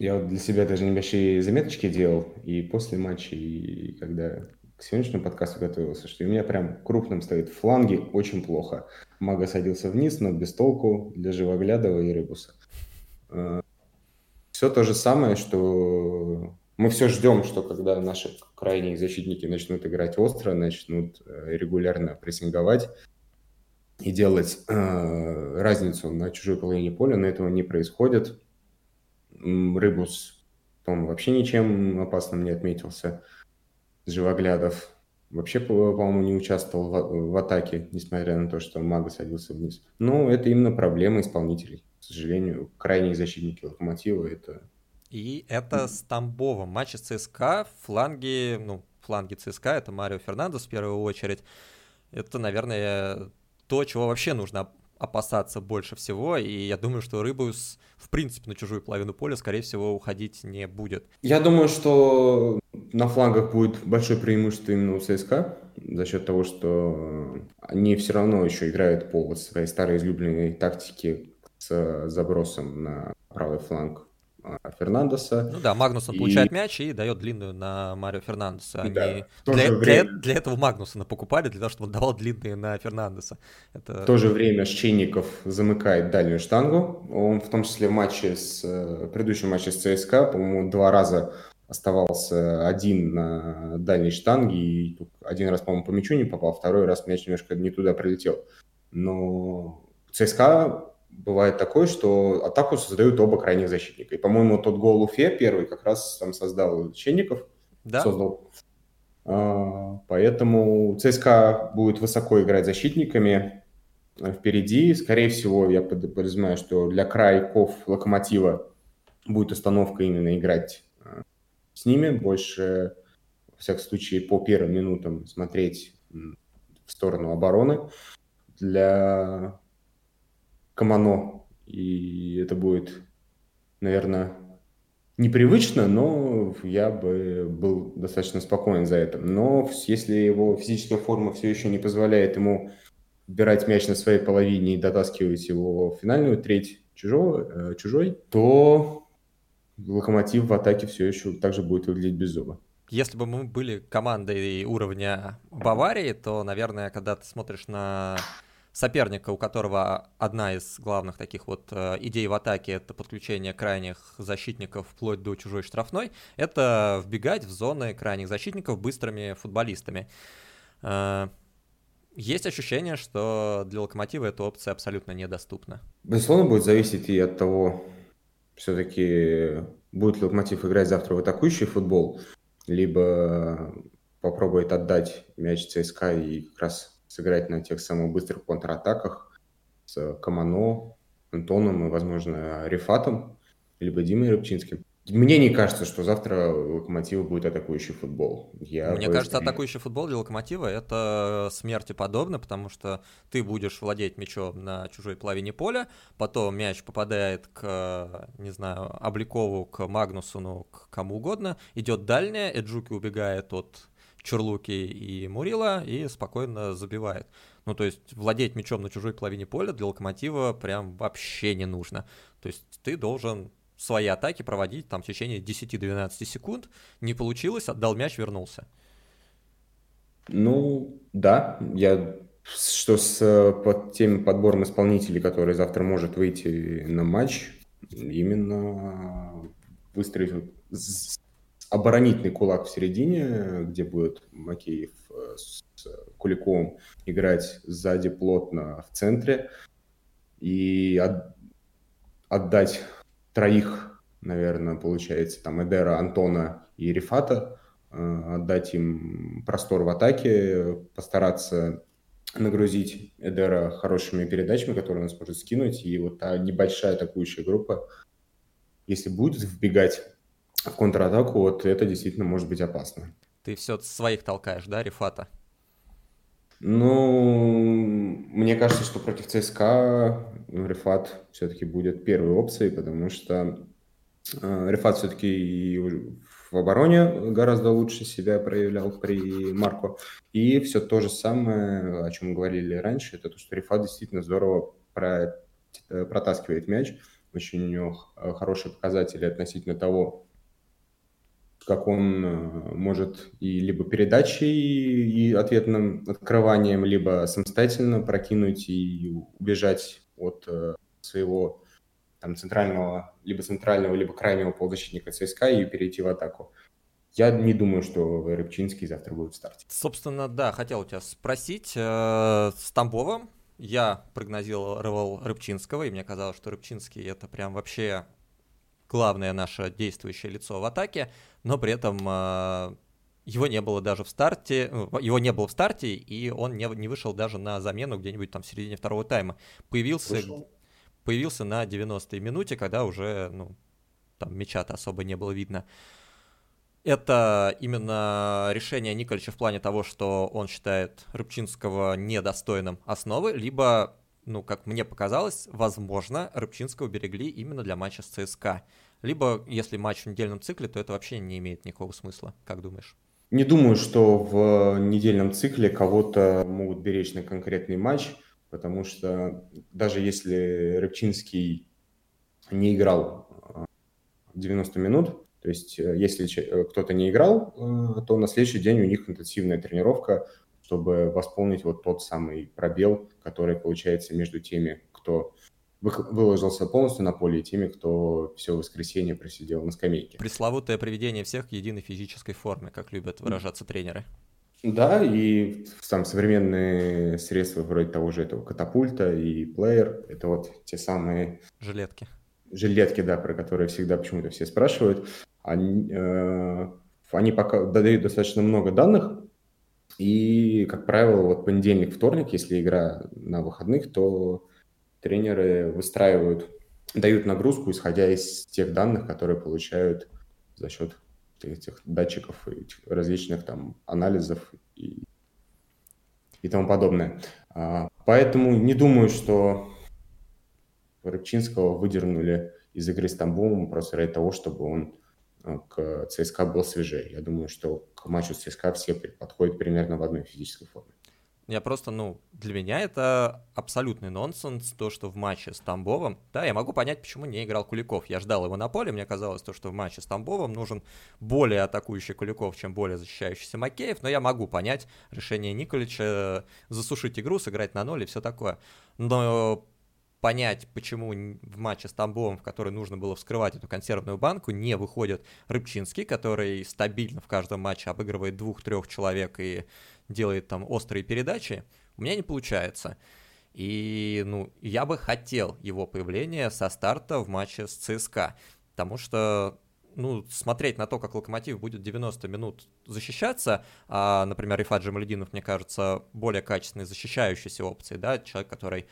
Я для себя даже небольшие заметочки делал и после матча, и когда к сегодняшнему подкасту готовился, что у меня прям крупным стоит фланги очень плохо. Мага садился вниз, но без толку для Живоглядова и Рыбуса. Все то же самое, что мы все ждем, что когда наши крайние защитники начнут играть остро, начнут регулярно прессинговать и делать разницу на чужой половине поля, но этого не происходит. Рыбус, по-моему, вообще ничем опасным не отметился. Живоглядов вообще, по-моему, не участвовал в атаке, несмотря на то, что Мага садился вниз. Но это именно проблема исполнителей. К сожалению, крайние защитники Локомотива это... И это с Тамбовым. Матч с ЦСКА, фланги ЦСКА, это Марио Фернандес в первую очередь. Это, наверное, то, чего вообще нужно опасаться больше всего, и я думаю, что Рыбус, в принципе, на чужую половину поля, скорее всего, уходить не будет. Я думаю, что на флангах будет большое преимущество именно у ЦСКА, за счет того, что они все равно еще играют по своей старой излюбленной тактике с забросом на правый фланг Фернандеса. Ну да, Магнусон получает мяч и дает длинную на Марио Фернандеса. Они да, для этого Магнусона покупали, для того, чтобы он давал длинные на Фернандеса. Это... В то же время Щенников замыкает дальнюю штангу. Он в том числе в предыдущем матче с ЦСКА, по-моему, 2 раза оставался один на дальней штанге. И 1 раз, по-моему, по мячу не попал, 2-й раз мяч немножко не туда прилетел. Но ЦСКА... Бывает такое, что атаку создают оба крайних защитника. И, по-моему, тот гол Уфе первый как раз там создал Щенников. Да. Поэтому ЦСКА будет высоко играть защитниками впереди. Скорее всего, я подразумеваю, что для крайков Локомотива будет остановка именно играть с ними. Больше, во всяком случае, по первым минутам смотреть в сторону обороны. Для... Камано, и это будет, наверное, непривычно, но я бы был достаточно спокоен за это. Но если его физическая форма все еще не позволяет ему убирать мяч на своей половине и дотаскивать его в финальную треть чужой, то Локомотив в атаке все еще также будет выглядеть без зуба. Если бы мы были командой уровня Баварии, то, наверное, когда ты смотришь на... соперника, у которого одна из главных таких вот идей в атаке — это подключение крайних защитников вплоть до чужой штрафной, это вбегать в зоны крайних защитников быстрыми футболистами. Есть ощущение, что для Локомотива эта опция абсолютно недоступна. Безусловно, будет зависеть и от того, все-таки будет ли Локомотив играть завтра в атакующий футбол, либо попробует отдать мяч ЦСКА и как раз... сыграть на тех самых быстрых контратаках с Камано, Антоном и, возможно, Рифатом, либо Димой Рыбчинским. Мне не кажется, что завтра у Локомотива будет атакующий футбол. Мне кажется, атакующий футбол для Локомотива — это смерти подобно, потому что ты будешь владеть мячом на чужой половине поля, потом мяч попадает к, не знаю, Облякову, к Магнусону, к кому угодно, идет дальняя, Эджуке убегает от... Чурлуки и Мурило и спокойно забивает. Ну, то есть владеть мячом на чужой половине поля для Локомотива прям вообще не нужно. То есть ты должен свои атаки проводить там в течение 10-12 секунд. Не получилось, отдал мяч, вернулся. Ну, да. Под тем подбором исполнителей, который завтра может выйти на матч, именно выстроив... оборонительный кулак в середине, где будет Макеев с Куликовым играть сзади плотно в центре. И отдать троих, наверное, получается, там Эдера, Антона и Рифата, отдать им простор в атаке, постараться нагрузить Эдера хорошими передачами, которые он сможет скинуть, и вот та небольшая атакующая группа, если будет вбегать в контратаку, вот это действительно может быть опасно. Ты все своих толкаешь, да, Рифата? Ну, мне кажется, что против ЦСКА Рифат все-таки будет первой опцией, потому что Рифат все-таки и в обороне гораздо лучше себя проявлял при Марко. И все то же самое, о чем мы говорили раньше, это то, что Рифат действительно здорово протаскивает мяч. Очень у него хорошие показатели относительно того, как он может и либо передачей, и ответным открыванием, либо самостоятельно прокинуть и убежать от своего там, центрального, либо крайнего полузащитника ЦСКА и перейти в атаку. Я не думаю, что Рыбчинский завтра будет в старте. Собственно, да, хотел у тебя спросить с Тамбовым. Я прогнозировал Рыбчинского, и мне казалось, что Рыбчинский это прям вообще главное наше действующее лицо в атаке, но при этом его не было даже в старте, и он не вышел даже на замену где-нибудь там в середине второго тайма. Появился на 90-й минуте, когда уже там мяча-то особо не было видно. Это именно решение Николича в плане того, что он считает Рыбчинского недостойным основы, либо, как мне показалось, возможно, Рыбчинского берегли именно для матча с ЦСКА. Либо, если матч в недельном цикле, то это вообще не имеет никакого смысла. Как думаешь? Не думаю, что в недельном цикле кого-то могут беречь на конкретный матч, потому что даже если Рыбчинский не играл 90 минут, то есть, если кто-то не играл, то на следующий день у них интенсивная тренировка, чтобы восполнить вот тот самый пробел, который получается между теми, кто выложился полностью на поле, и теми, кто все воскресенье просидел на скамейке. Пресловутое приведение всех к единой физической форме, как любят выражаться тренеры. Да, и там современные средства вроде того же этого катапульта и плеер, это вот те самые... Жилетки, да, про которые всегда почему-то все спрашивают. Они пока дают достаточно много данных, и, как правило, вот понедельник, вторник, если игра на выходных, то тренеры выстраивают, дают нагрузку, исходя из тех данных, которые получают за счет этих датчиков и различных там анализов и тому подобное. Поэтому не думаю, что Рыбчинского выдернули из игры с Тамбовым просто ради того, чтобы он к ЦСКА был свежее. Я думаю, что к матчу с ЦСКА все подходят примерно в одной физической форме. Я просто, для меня это абсолютный нонсенс, то, что в матче с Тамбовым... Да, я могу понять, почему не играл Куликов. Я ждал его на поле, мне казалось, то, что в матче с Тамбовым нужен более атакующий Куликов, чем более защищающийся Макеев, но я могу понять решение Николича засушить игру, сыграть на ноль и все такое. Но... понять, почему в матче с Тамбовым, в который нужно было вскрывать эту консервную банку, не выходит Рыбчинский, который стабильно в каждом матче обыгрывает 2-3 человек и делает там острые передачи, у меня не получается. И, я бы хотел его появления со старта в матче с ЦСКА, потому что... смотреть на то, как Локомотив будет 90 минут защищаться, а, например, Рифат Джамалединов, мне кажется, более качественной защищающейся опцией, да, человек, который...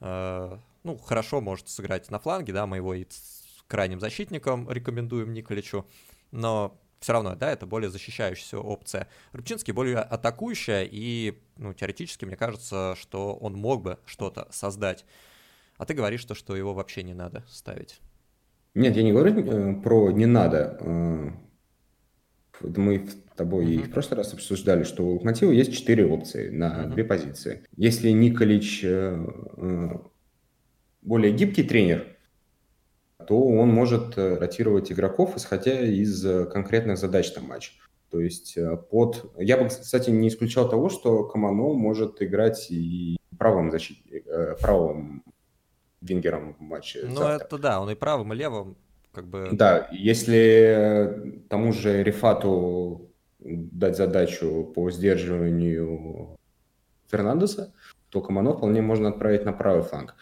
хорошо может сыграть на фланге, да, мы его и крайним защитником рекомендуем Николичу, но все равно, да, это более защищающаяся опция. Рыбчинский более атакующая, и, теоретически, мне кажется, что он мог бы что-то создать. А ты говоришь, что его вообще не надо ставить. Нет, я не говорю про «не надо». Мы с тобой и в прошлый раз обсуждали, что у Локомотива есть 4 опции на 2 позиции. Если Николич более гибкий тренер, то он может ротировать игроков, исходя из конкретных задач на матч. То есть я бы, кстати, не исключал того, что Камано может играть и правым вингером в матче. Это да, он и правым, и левым. Да, если тому же Рифату дать задачу по сдерживанию Фернандеса, то Камано вполне можно отправить на правый фланг.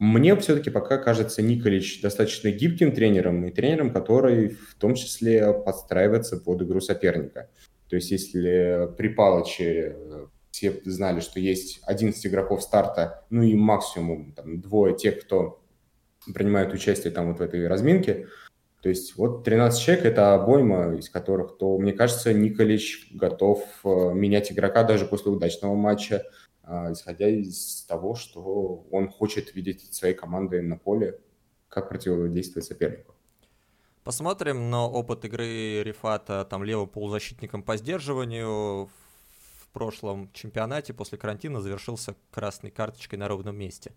Мне все-таки пока кажется Николич достаточно гибким тренером и тренером, который в том числе подстраивается под игру соперника. То есть если при Палыче все знали, что есть 11 игроков старта, ну и максимум там, двое тех, кто принимает участие там, вот в этой разминке, то есть вот 13 человек – это обойма, из которых, то, мне кажется, Николич готов менять игрока даже после удачного матча, исходя из того, что он хочет видеть своей командой на поле, как противодействовать сопернику. Посмотрим, но опыт игры Рифата там левым полузащитником по сдерживанию в прошлом чемпионате после карантина завершился красной карточкой на ровном месте.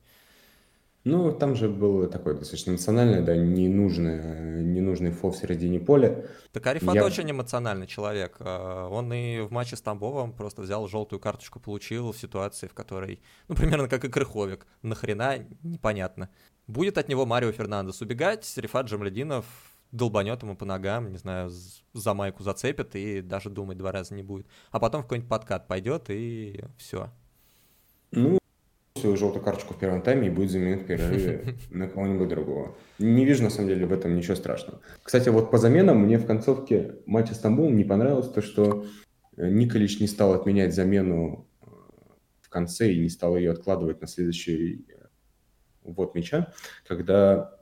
Ну, там же было такое достаточно эмоциональное, да, ненужный фол в середине поля. Так Арифат очень эмоциональный человек. Он и в матче с Тамбовом просто взял желтую карточку, получил в ситуации, в которой, ну, примерно как и Крыховик. Нахрена, непонятно. Будет от него Марио Фернандес убегать, Рифат Джамлединов долбанет ему по ногам, не знаю, за майку зацепит и даже думать два раза не будет. А потом в какой-нибудь подкат пойдет и все. Ну, свою желтую карточку в первом тайме и будет заменен в перерыве на кого-нибудь другого. Не вижу, на самом деле, в этом ничего страшного. Кстати, вот по заменам мне в концовке матча с Тамбовом не понравилось то, что Николич не стал отменять замену в конце и не стал ее откладывать на следующий ввод мяча, когда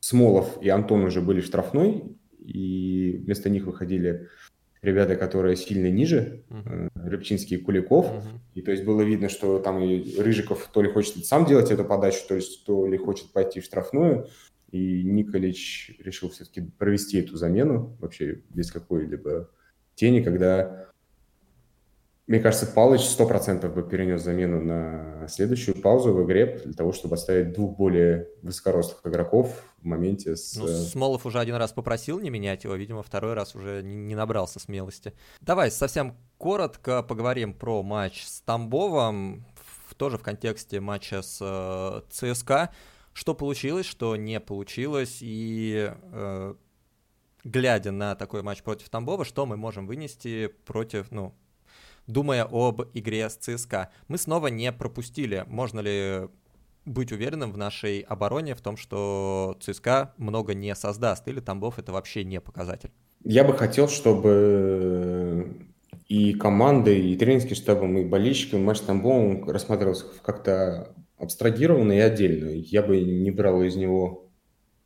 Смолов и Антон уже были в штрафной, и вместо них выходили ребята, которые сильно ниже, Рыбчинский и Куликов. И то есть было видно, что там и Рыжиков то ли хочет сам делать эту подачу, то ли хочет пойти в штрафную. И Николич решил все-таки провести эту замену вообще без какой-либо тени, когда, мне кажется, Палыч 100% бы перенес замену на следующую паузу в игре для того, чтобы оставить двух более высокорослых игроков в моменте с... Ну, Смолов уже один раз попросил не менять его, видимо, второй раз уже не набрался смелости. Давай совсем коротко поговорим про матч с Тамбовом, тоже в контексте матча с ЦСКА. Что получилось, что не получилось, и... глядя на такой матч против Тамбова, что мы можем вынести против... ну, думая об игре с ЦСКА. Мы снова не пропустили. Можно ли быть уверенным в нашей обороне, в том, что ЦСКА много не создаст, или Тамбов это вообще не показатель? Я бы хотел, чтобы и команды, и тренерские штабы, и болельщики матч с Тамбовым рассматривался как-то абстрагированно и отдельно. Я бы не брал из него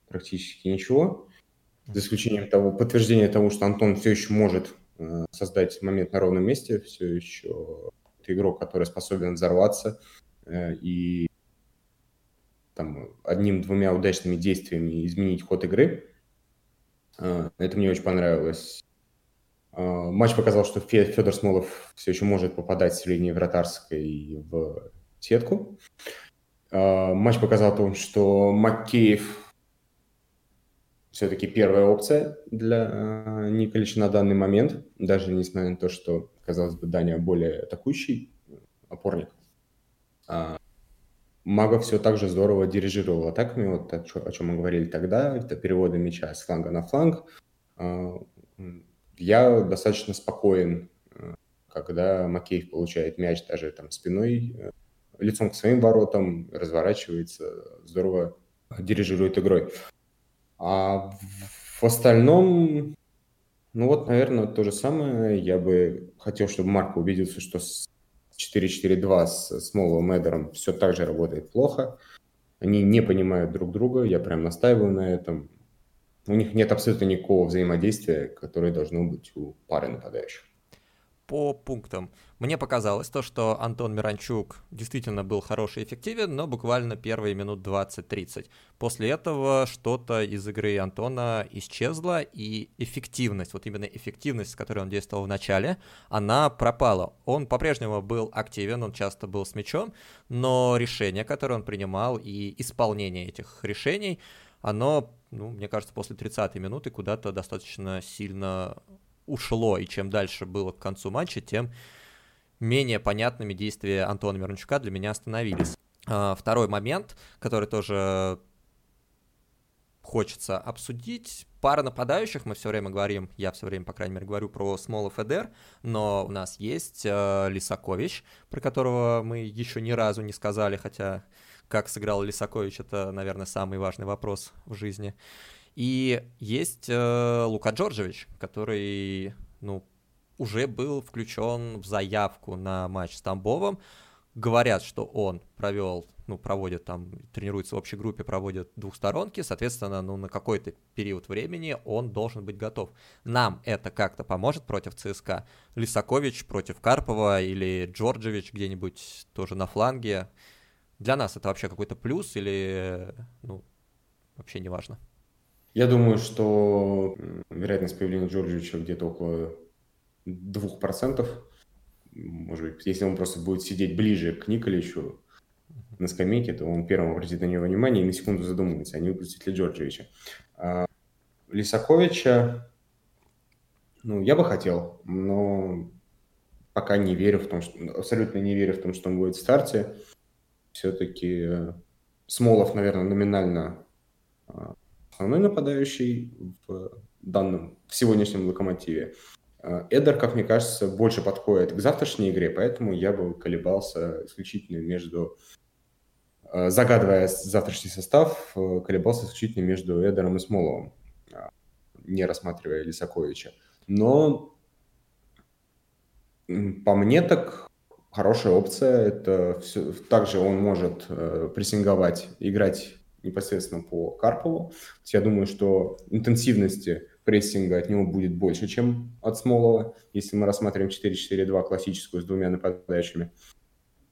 практически ничего, за исключением того, подтверждения того, что Антон все еще может создать момент на ровном месте, все еще это игрок, который способен взорваться и там одним-двумя удачными действиями изменить ход игры. Это мне очень понравилось. Матч показал, что Федор Смолов все еще может попадать с линии вратарской в сетку. Матч показал о том, что Макеев все-таки первая опция для Николича на данный момент, даже несмотря на то, что, казалось бы, Даня более атакующий опорник. Магов все так же здорово дирижировал атаками, вот о чем мы говорили тогда, это переводы мяча с фланга на фланг. Я достаточно спокоен, когда Макеев получает мяч даже там спиной, лицом к своим воротам, разворачивается, здорово дирижирует игрой. А в остальном, ну вот, наверное, то же самое. Я бы хотел, чтобы Марко убедился, что 4-4-2 с Смоловым и Эдером все так же работает плохо. Они не понимают друг друга, я прям настаиваю на этом. У них нет абсолютно никакого взаимодействия, которое должно быть у пары нападающих. По пунктам. Мне показалось то, что Антон Миранчук действительно был хороший и эффективен, но буквально первые минут 20-30. После этого что-то из игры Антона исчезло, и эффективность, вот именно эффективность, с которой он действовал в начале, она пропала. Он по-прежнему был активен, он часто был с мячом, но решения, которые он принимал, и исполнение этих решений, оно, ну, мне кажется, после 30-й минуты куда-то достаточно сильно... ушло, и чем дальше было к концу матча, тем менее понятными действия Антона Миранчука для меня становились. Второй момент, который тоже хочется обсудить. Пара нападающих, мы все время говорим, я все время, по крайней мере, говорю про Смолов и Эдер, но у нас есть Лисакович, про которого мы еще ни разу не сказали, хотя Как сыграл Лисакович, это, наверное, самый важный вопрос в жизни. И есть Лука Джорджевич, который, ну, уже был включен в заявку на матч с Тамбовым. Говорят, что он проводит там, тренируется в общей группе, проводит двухсторонки, соответственно, на какой-то период времени он должен быть готов. Нам это как-то поможет против ЦСКА? Лисакович против Карпова или Джорджевич где-нибудь тоже на фланге? Для нас это вообще какой-то плюс или, вообще не важно? Я думаю, что вероятность появления Джорджевича где-то около 2%. Может быть, если он просто будет сидеть ближе к Николичу на скамейке, то он первым обратит на него внимание и на секунду задумается, а не выпустит ли Джорджевича. А Лисаковича, я бы хотел, но пока не верю в том, что он будет в старте. Все-таки Смолов, наверное, номинально основной нападающий в сегодняшнем «Локомотиве». Эдер, как мне кажется, больше подходит к завтрашней игре, поэтому я бы колебался исключительно между Эдером и Смоловым, не рассматривая Лисаковича. Но по мне так хорошая опция. Это все. Также он может прессинговать, играть непосредственно по Карпову. Я думаю, что интенсивности прессинга от него будет больше, чем от Смолова, если мы рассматриваем 4-4-2 классическую с двумя нападающими.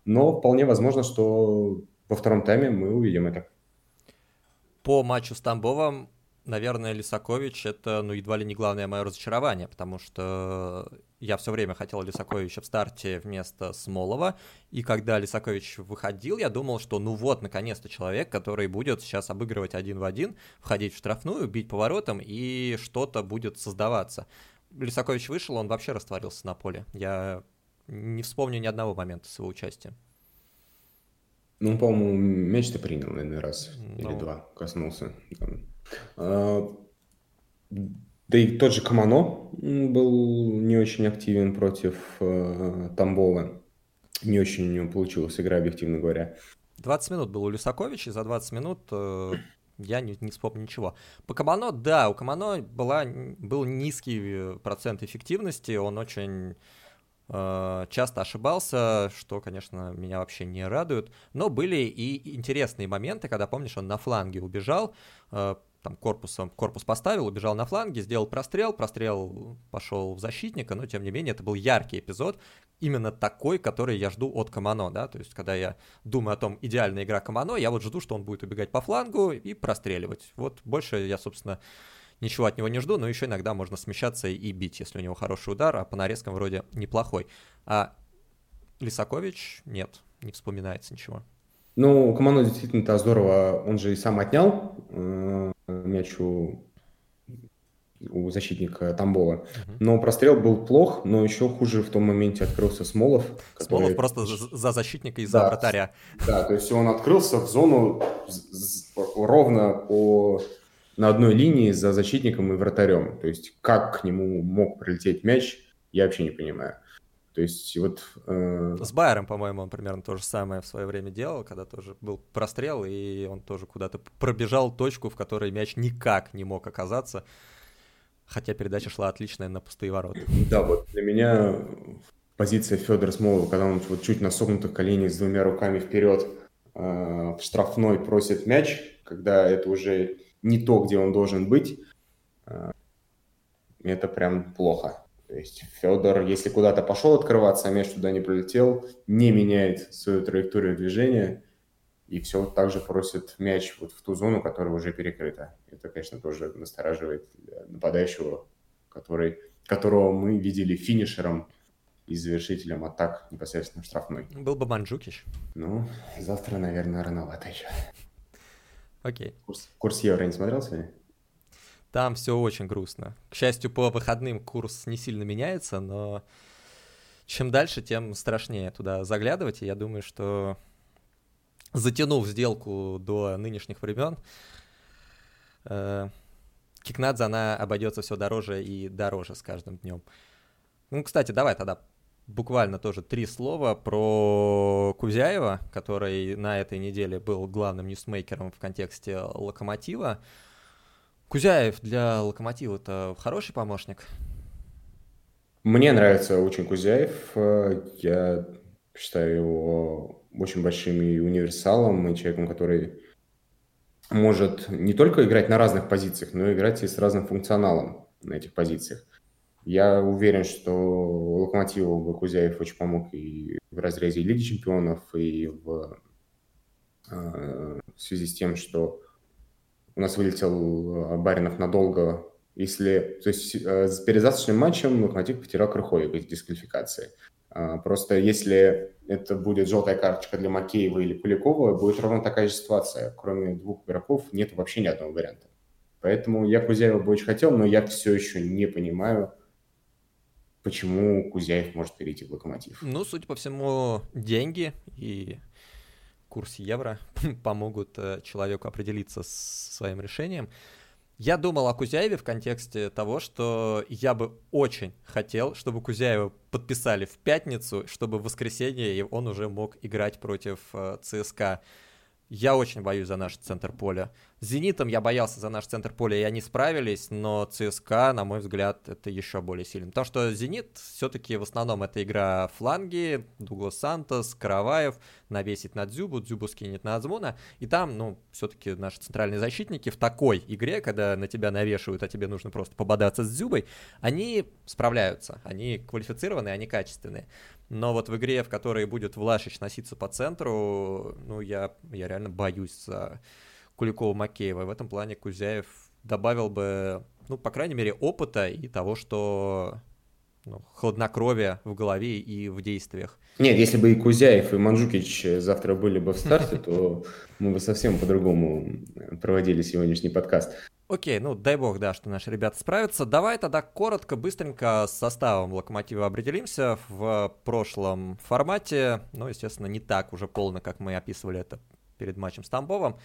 Но вполне возможно, что во втором тайме мы увидим это. По матчу с Тамбовом, наверное, Лисакович – это едва ли не главное мое разочарование, потому что я все время хотел Лисаковича в старте вместо Смолова, и когда Лисакович выходил, я думал, что наконец-то человек, который будет сейчас обыгрывать один в один, входить в штрафную, бить поворотом, и что-то будет создаваться. Лисакович вышел, он вообще растворился на поле. Я не вспомню ни одного момента с его участия. По-моему, мяч-то принял, наверное, раз или два, коснулся. Да и тот же Камано был не очень активен против Тамбова. Не очень у него получилась игра, объективно говоря. 20 минут было у Лисаковича, и за 20 минут я не вспомню ничего. По Камано, да, у Камано был низкий процент эффективности, он очень часто ошибался, что, конечно, меня вообще не радует. Но были и интересные моменты, когда, помнишь, он на фланге убежал, там корпус поставил, убежал на фланге, сделал прострел пошел в защитника, но, тем не менее, это был яркий эпизод, именно такой, который я жду от Камано, да, то есть, когда я думаю о том, идеальная игра Камано, я жду, что он будет убегать по флангу и простреливать, больше я, собственно, ничего от него не жду, но еще иногда можно смещаться и бить, если у него хороший удар, а по нарезкам вроде неплохой, а Лисакович нет, не вспоминается ничего. Камано действительно-то здорово, он же и сам отнял мяч у защитника Тамбова, но прострел был плох, но еще хуже в том моменте открылся Смолов. Смолов просто за защитника и за вратаря. Да, то есть он открылся в зону ровно на одной линии за защитником и вратарем, то есть как к нему мог прилететь мяч, я вообще не понимаю. То есть С Байером, по-моему, он примерно то же самое в свое время делал, когда тоже был прострел, и он тоже куда-то пробежал точку, в которой мяч никак не мог оказаться, хотя передача шла отличная на пустые ворота. Да, для меня позиция Федора Смолова, когда он чуть на согнутых коленях с двумя руками вперед в штрафной просит мяч, когда это уже не то, где он должен быть, это прям плохо. То есть Федор, если куда-то пошел открываться, а мяч туда не прилетел, не меняет свою траекторию движения и все так же просит мяч в ту зону, которая уже перекрыта. Это, конечно, тоже настораживает нападающего, которого мы видели финишером и завершителем атак непосредственно в штрафной. Был бы Манджукич. Завтра, наверное, рановато еще. Окей. Курс евро не смотрел сегодня? Там все очень грустно. К счастью, по выходным курс не сильно меняется, но чем дальше, тем страшнее туда заглядывать. И я думаю, что затянув сделку до нынешних времен, Кикнадзе, она обойдется все дороже и дороже с каждым днем. Кстати, давай тогда буквально тоже три слова про Кузяева, который на этой неделе был главным ньюсмейкером в контексте «Локомотива». Кузяев для «Локомотива»-то хороший помощник? Мне нравится очень Кузяев. Я считаю его очень большим и универсалом, и человеком, который может не только играть на разных позициях, но и играть и с разным функционалом на этих позициях. Я уверен, что «Локомотиву» Кузяев очень помог и в разрезе Лиги Чемпионов, и в связи с тем, что у нас вылетел Баринов надолго. То есть с перезавтрашним матчем «Локомотив» потерял Крыховик из дисквалификации. Просто если это будет желтая карточка для Макеева или Куликова, будет ровно такая же ситуация. Кроме двух игроков нет вообще ни одного варианта. Поэтому я Кузяева бы очень хотел, но я все еще не понимаю, почему Кузяев может перейти в «Локомотив». Ну, судя по всему, деньги и курс евро помогут человеку определиться с своим решением. Я думал о Кузяеве в контексте того, что я бы очень хотел, чтобы Кузяева подписали в пятницу, чтобы в воскресенье он уже мог играть против ЦСКА. Я очень боюсь за наш центр поля. С «Зенитом» я боялся за наш центр поля, и они справились, но ЦСКА, на мой взгляд, это еще более сильно. Потому что «Зенит» все-таки в основном это игра фланги, Дуглас Сантос, Караваев, навесить на Дзюбу, Дзюбу скинет на Азмуна. И там, все-таки наши центральные защитники в такой игре, когда на тебя навешивают, а тебе нужно просто пободаться с Дзюбой, они справляются, они квалифицированные, они качественные. Но вот в игре, в которой будет Влашич носиться по центру, я реально боюсь за Куликова-Макеева. В этом плане Кузяев добавил бы, по крайней мере, опыта и того, что хладнокровие в голове и в действиях. Нет, если бы и Кузяев, и Манджукич завтра были бы в старте, то мы бы совсем по-другому проводили сегодняшний подкаст. Окей, дай бог, да, что наши ребята справятся. Давай тогда коротко, быстренько с составом «Локомотива» определимся в прошлом формате. Естественно, не так уже полно, как мы описывали это перед матчем с Тамбовом.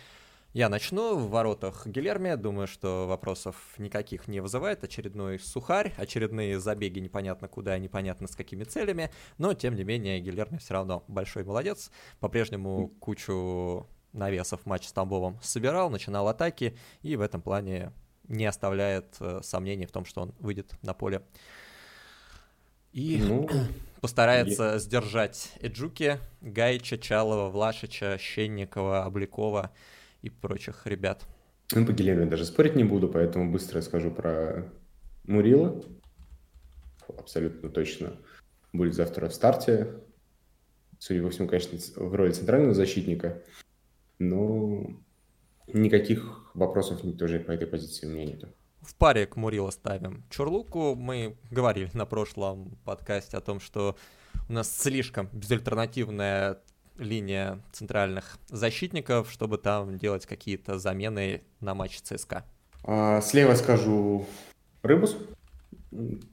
Я начну. В воротах Гильерме. Думаю, что вопросов никаких не вызывает. Очередной сухарь, очередные забеги непонятно куда, непонятно с какими целями. Но, тем не менее, Гильерме все равно большой молодец. По-прежнему кучу навесов матч с Тамбовом собирал, начинал атаки и в этом плане не оставляет сомнений в том, что он выйдет на поле и постарается сдержать Эджуке, Гайча, Чалова, Влашича, Щенникова, Облякова и прочих ребят. По Гильерме даже спорить не буду, поэтому быстро скажу про Мурило. Абсолютно точно будет завтра в старте. Судя по всему, конечно, в роли центрального защитника. Но никаких вопросов тоже по этой позиции у меня нет. В паре к Мурило ставим Чурлуку. Мы говорили на прошлом подкасте о том, что у нас слишком безальтернативная линия центральных защитников, чтобы там делать какие-то замены на матч ЦСКА. Слева скажу Рыбус.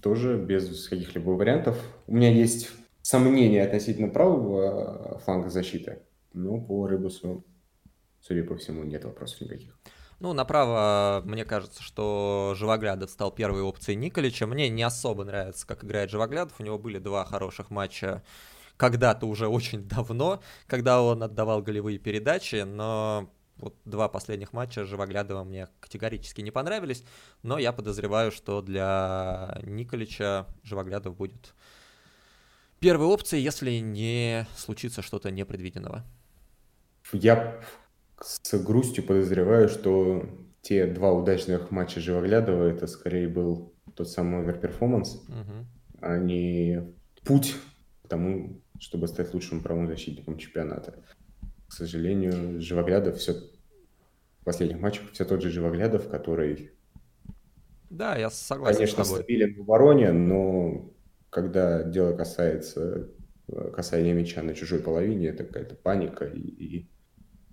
Тоже без каких-либо вариантов. У меня есть сомнения относительно правого фланга защиты, но по Рыбусу, судя по всему, нет вопросов никаких. Направо, мне кажется, что Живоглядов стал первой опцией Николича. Мне не особо нравится, как играет Живоглядов. У него были два хороших матча когда-то уже очень давно, когда он отдавал голевые передачи, но два последних матча Живоглядова мне категорически не понравились, но я подозреваю, что для Николича Живоглядов будет первой опцией, если не случится что-то непредвиденного. Я с грустью подозреваю, что те два удачных матча Живоглядова это скорее был тот самый оверперформанс, а не путь к тому, чтобы стать лучшим правым защитником чемпионата. К сожалению, Живоглядов в последних матчах все тот же Живоглядов, который, да, я согласен, конечно, с тобой, стабилен в обороне, но когда дело касается касания мяча на чужой половине, это какая-то паника и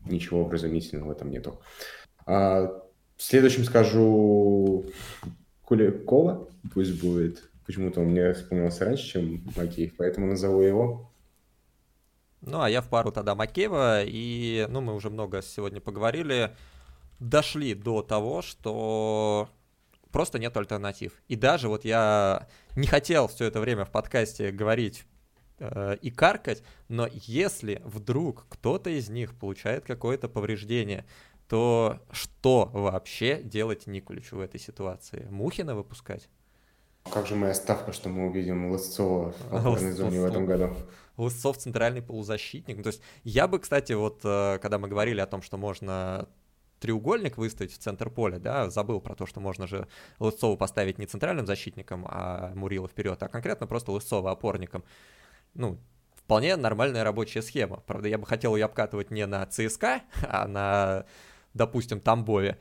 ничего вразумительного в этом нету. Следующим скажу Куликова. Пусть будет. Почему-то он мне вспомнился раньше, чем Макеев, поэтому назову его. А я в пару тогда Макеева. И, мы уже много сегодня поговорили. Дошли до того, что просто нет альтернатив. И даже я не хотел все это время в подкасте говорить и каркать, но если вдруг кто-то из них получает какое-то повреждение, то что вообще делать Николичу в этой ситуации? Мухина выпускать? Как же моя ставка, что мы увидим Лысцова в опорной зоне в этом году? Лысцов центральный полузащитник. То есть я бы, кстати, вот когда мы говорили о том, что можно треугольник выставить в центр поля, да, забыл про то, что можно же Лысцова поставить не центральным защитником, а Мурило вперед, а конкретно просто Лысцова опорником. Ну, вполне нормальная рабочая схема. Правда, я бы хотел ее обкатывать не на ЦСКА, а на, допустим, Тамбове.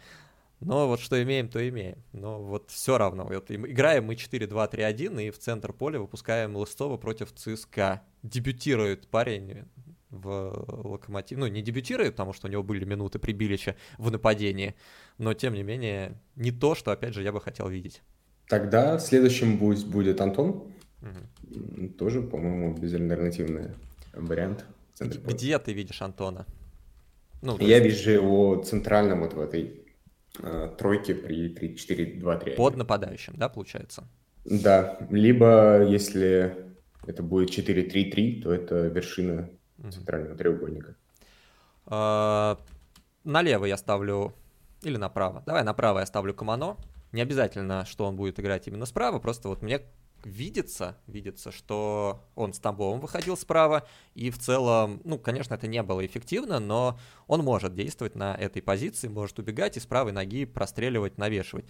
Но вот что имеем, то имеем. Но вот все равно. Вот играем мы 4-2-3-1 и в центр поля выпускаем Лысцова против ЦСКА. Дебютирует парень в Локомотиве. Ну, не дебютирует, потому что у него были минуты Прибилича в нападении. Но, тем не менее, не то, что, опять же, я бы хотел видеть. Тогда следующим будет Антон. Угу. Тоже, по-моему, безальтернативный вариант. Где ты видишь Антона? Ну, я вижу его центральным вот в этой тройки при 3-4-2-3. Под нападающим, да, получается? Да, либо если это будет 4-3-3, то это вершина центрального треугольника. Налево я ставлю, или направо. Давай направо я ставлю Камано. Не обязательно, что он будет играть именно справа, просто вот мне видится, что он с Тамбовым выходил справа, и в целом, ну, конечно, это не было эффективно, но он может действовать на этой позиции, может убегать и с правой ноги простреливать, навешивать.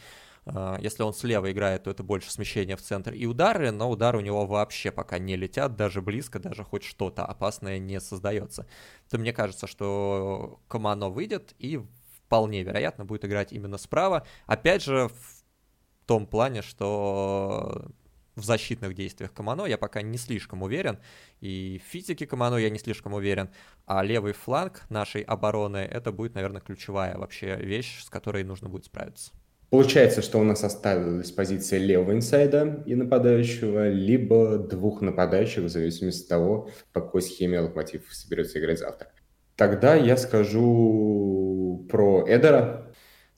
Если он слева играет, то это больше смещение в центр и удары, но удары у него вообще пока не летят, даже близко, даже хоть что-то опасное не создается. То мне кажется, что Камано выйдет и вполне вероятно будет играть именно справа. Опять же, в том плане, что в защитных действиях Камано я пока не слишком уверен, и в физике Камано я не слишком уверен, а левый фланг нашей обороны — это будет, наверное, ключевая вообще вещь, с которой нужно будет справиться. Получается, что у нас осталась позиция левого инсайда и нападающего, либо двух нападающих, в зависимости от того, по какой схеме Локомотив соберется играть завтра. Тогда я скажу про Эдера.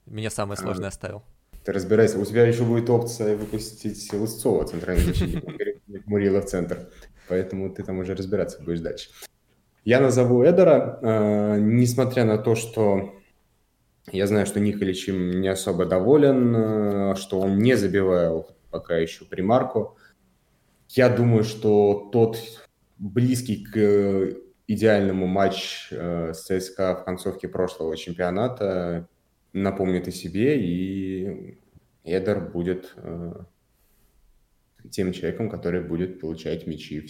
Меня самое сложное оставил. Ты разбирайся, у тебя еще будет опция выпустить Лысцова, центральный защитник, Мурило в центр. Поэтому ты там уже разбираться будешь дальше. Я назову Эдера, несмотря на то, что я знаю, что Николич им не особо доволен, что он не забивал пока еще примарку. Я думаю, что тот близкий к идеальному матч с ЦСКА в концовке прошлого чемпионата напомнит о себе, и Эдер будет тем человеком, который будет получать мячи в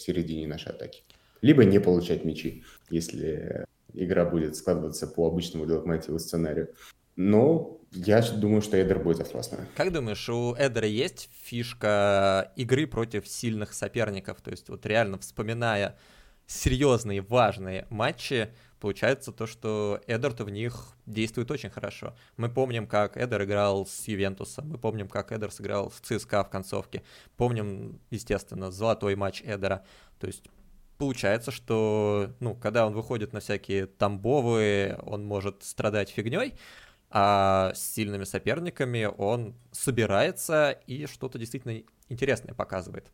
середине нашей атаки. Либо не получать мячи, если игра будет складываться по обычному для Локомотива сценарию. Но я думаю, что Эдер будет опасным. Как думаешь, у Эдера есть фишка игры против сильных соперников? То есть вот реально вспоминая серьезные, важные матчи, получается то, что Эдер-то в них действует очень хорошо. Мы помним, как Эдер играл с Ювентусом, мы помним, как Эдер сыграл с ЦСКА в концовке, помним, естественно, золотой матч Эдера. То есть получается, что, ну, когда он выходит на всякие Тамбовы, он может страдать фигней, а с сильными соперниками он собирается и что-то действительно интересное показывает.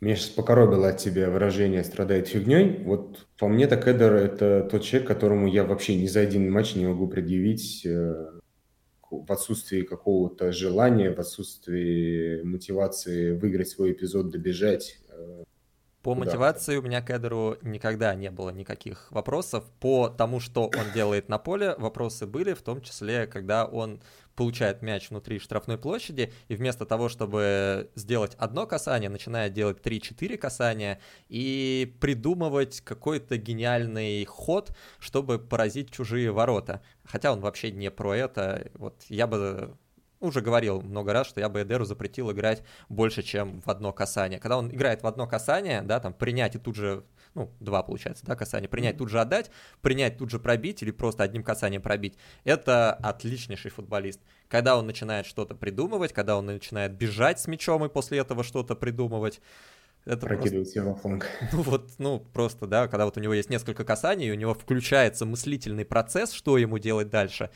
Меня сейчас покоробило от тебя выражение «страдает фигней». Вот по мне так Эдер — это тот человек, которому я вообще ни за один матч не могу предъявить в отсутствии какого-то желания, в отсутствии мотивации выиграть свой эпизод, добежать. По мотивации у меня к Эдеру никогда не было никаких вопросов. По тому, что он делает на поле, вопросы были, в том числе, когда он получает мяч внутри штрафной площади, и вместо того, чтобы сделать одно касание, начинает делать 3-4 касания и придумывать какой-то гениальный ход, чтобы поразить чужие ворота. Хотя он вообще не про это. Вот я бы уже говорил много раз, что я бы Эдеру запретил играть больше, чем в одно касание. Когда он играет в одно касание, да, там принять и тут же, ну, два получается, да, касания, принять тут же отдать, принять тут же пробить или просто одним касанием пробить, это отличнейший футболист. Когда он начинает что-то придумывать, когда он начинает бежать с мячом и после этого что-то придумывать, это прокидывать его в фланг. Просто, да, когда вот у него есть несколько касаний, у него включается мыслительный процесс, что ему делать дальше,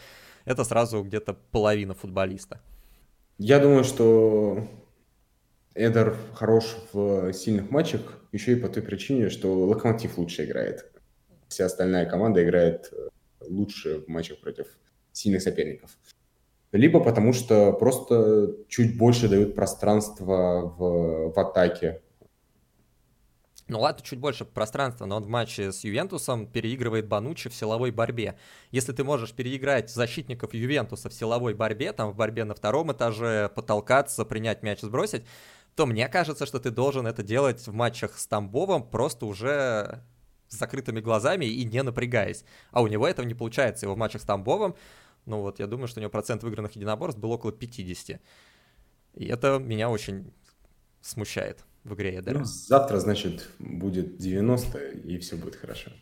это сразу где-то половина футболиста. Я думаю, что Эдер хорош в сильных матчах еще и по той причине, что Локомотив лучше играет. Вся остальная команда играет лучше в матчах против сильных соперников. Либо потому, что просто чуть больше дают пространства в атаке. Ну ладно, чуть больше пространства, но он в матче с Ювентусом переигрывает Бануччи в силовой борьбе. Если ты можешь переиграть защитников Ювентуса в силовой борьбе, там в борьбе на втором этаже, потолкаться, принять мяч, сбросить, то мне кажется, что ты должен это делать в матчах с Тамбовом просто уже с закрытыми глазами и не напрягаясь. А у него этого не получается. Его в матчах с Тамбовом, ну вот я думаю, что у него процент выигранных единоборств был около 50. И это меня очень смущает в игре Эдера. Ну, завтра, значит, будет 90, и все будет хорошо.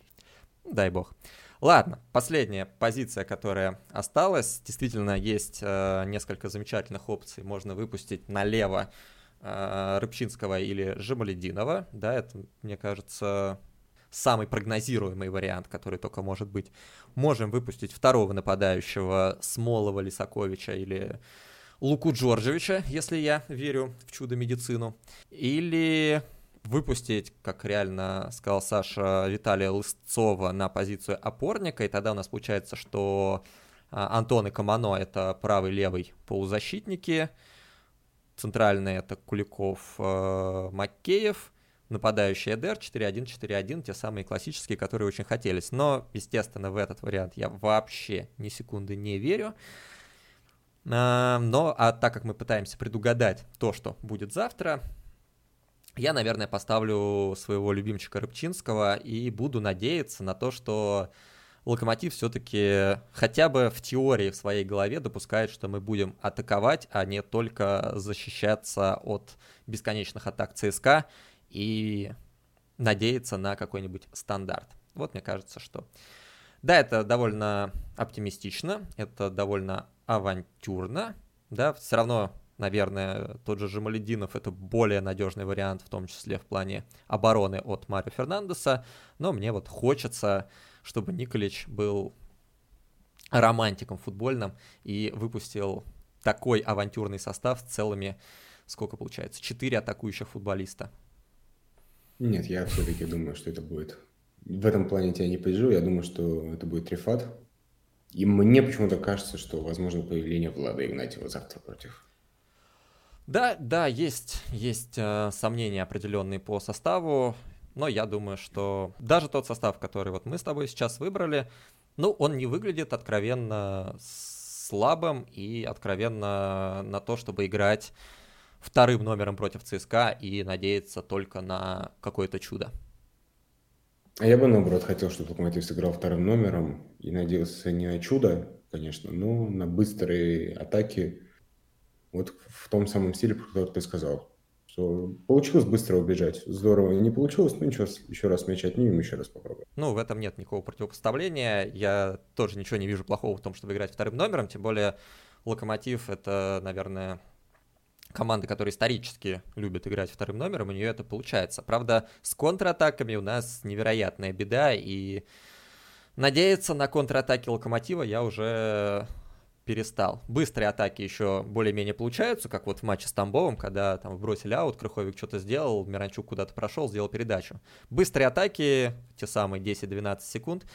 Дай бог. Ладно, последняя позиция, которая осталась. Действительно, есть несколько замечательных опций. Можно выпустить налево Рыбчинского или Жемалединова. Да, это, мне кажется, самый прогнозируемый вариант, который только может быть. Можем выпустить второго нападающего Смолова, Лисаковича или Луку Джорджевича, если я верю в чудо-медицину. Или выпустить, как реально сказал Саша, Виталия Лысцова на позицию опорника. И тогда у нас получается, что Антон и Камано — это правый-левый полузащитники. Центральные — это Куликов, Макеев. Нападающий Эдер, 4-1-4-1, те самые классические, которые очень хотелись. Но, естественно, в этот вариант я вообще ни секунды не верю. Но, а так как мы пытаемся предугадать то, что будет завтра, я, наверное, поставлю своего любимчика Рыбчинского и буду надеяться на то, что Локомотив все-таки хотя бы в теории в своей голове допускает, что мы будем атаковать, а не только защищаться от бесконечных атак ЦСКА и надеяться на какой-нибудь стандарт. Вот мне кажется, что... Да, это довольно оптимистично, это довольно авантюрно, да, все равно, наверное, тот же Жемалединов — это более надежный вариант, в том числе в плане обороны от Марио Фернандеса, но мне вот хочется, чтобы Николич был романтиком футбольным и выпустил такой авантюрный состав целыми, сколько получается, 4 атакующих футболиста. Нет, я все-таки думаю, что это будет... В этом плане тебя не поддержу, я думаю, что это будет Рифат. И мне почему-то кажется, что возможно появление Влада Игнатьева завтра против. Да, есть сомнения определенные по составу, но я думаю, что даже тот состав, который вот мы с тобой сейчас выбрали, ну, он не выглядит откровенно слабым и откровенно на то, чтобы играть вторым номером против ЦСКА и надеяться только на какое-то чудо. А я бы, наоборот, хотел, чтобы Локомотив сыграл вторым номером и надеялся не на чудо, конечно, но на быстрые атаки, вот в том самом стиле, про который ты сказал. Что получилось быстро убежать, здорово не получилось, ну ничего, еще раз мяч отнимем, еще раз попробуем. Ну, в этом нет никакого противопоставления, я тоже ничего не вижу плохого в том, чтобы играть вторым номером, тем более Локомотив — это, наверное... команда, которая исторически любит играть вторым номером, у нее это получается. Правда, с контратаками у нас невероятная беда, и надеяться на контратаки Локомотива я уже перестал. Быстрые атаки еще более-менее получаются, как вот в матче с Тамбовым, когда там бросили аут, Крыховик что-то сделал, Миранчук куда-то прошел, сделал передачу. Быстрые атаки, те самые 10-12 секунд,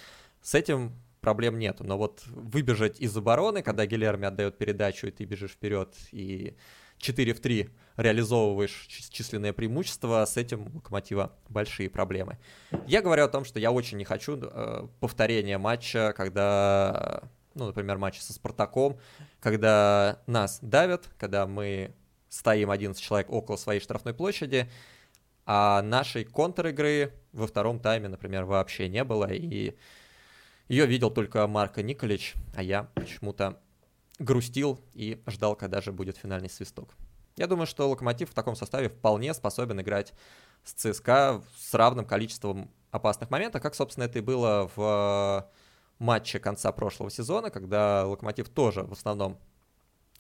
с этим проблем нету. Но вот выбежать из обороны, когда Гильерме отдает передачу, и ты бежишь вперед, и 4 в 3 реализовываешь численное преимущество, с этим у Локомотива большие проблемы. Я говорю о том, что я очень не хочу повторения матча, когда, ну, например, матча со Спартаком, когда нас давят, когда мы стоим 11 человек около своей штрафной площади, а нашей контр-игры во втором тайме, например, вообще не было, и ее видел только Марко Николич, а я почему-то грустил и ждал, когда же будет финальный свисток. Я думаю, что Локомотив в таком составе вполне способен играть с ЦСКА с равным количеством опасных моментов, как, собственно, это и было в матче конца прошлого сезона, когда Локомотив тоже в основном,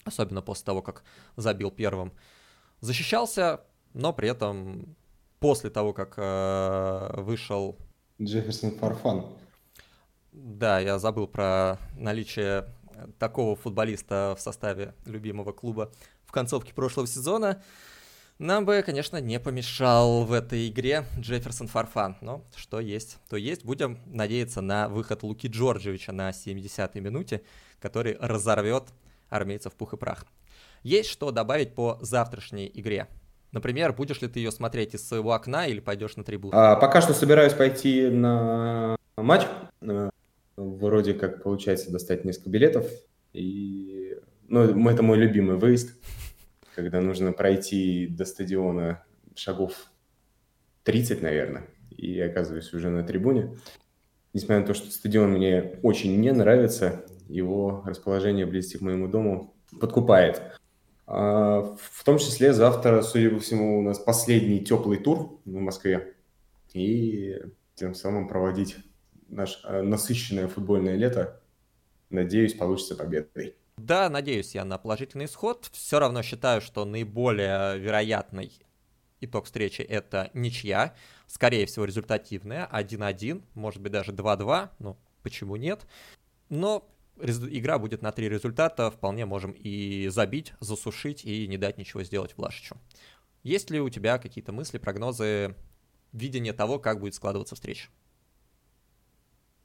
особенно после того, как забил первым, защищался, но при этом после того, как вышел... Джефферсон Фарфан. Да, я забыл про наличие такого футболиста в составе любимого клуба в концовке прошлого сезона. Нам бы, конечно, не помешал в этой игре Джефферсон Фарфан, но что есть, то есть. Будем надеяться на выход Луки Джорджевича на 70-й минуте, который разорвет армейцев пух и прах. Есть что добавить по завтрашней игре? Например, будешь ли ты ее смотреть из своего окна или пойдешь на трибуну? Пока что собираюсь пойти на матч. Вроде как получается достать несколько билетов. И... Ну, это мой любимый выезд, когда нужно пройти до стадиона шагов 30, наверное, и оказываюсь уже на трибуне. Несмотря на то, что стадион мне очень не нравится, его расположение близко к моему дому подкупает. В том числе завтра, судя по всему, у нас последний теплый тур в Москве. И тем самым проводить наше насыщенное футбольное лето, надеюсь, получится победой. Да, надеюсь я на положительный исход. Все равно считаю, что наиболее вероятный итог встречи — это ничья. Скорее всего, результативная. 1-1, может быть, даже 2-2. Ну, почему нет? Но... игра будет на 3 результата, вполне можем и забить, засушить и не дать ничего сделать Влашичу. Есть ли у тебя какие-то мысли, прогнозы, видение того, как будет складываться встреча?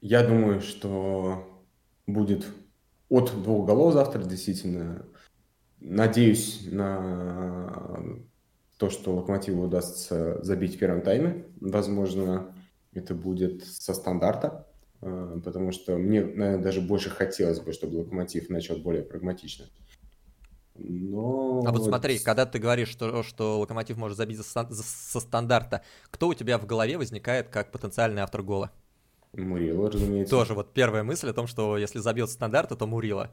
Я думаю, что будет от 2 голов завтра, действительно. Надеюсь на то, что Локомотиву удастся забить в первом тайме. Возможно, это будет со стандарта. Потому что мне, наверное, даже больше хотелось бы, чтобы Локомотив начал более прагматично. Но... А вот смотри, когда ты говоришь, что Локомотив может забить со стандарта, кто у тебя в голове возникает как потенциальный автор гола? Мурило, разумеется. Тоже вот первая мысль о том, что если забил со стандарта, то Мурило.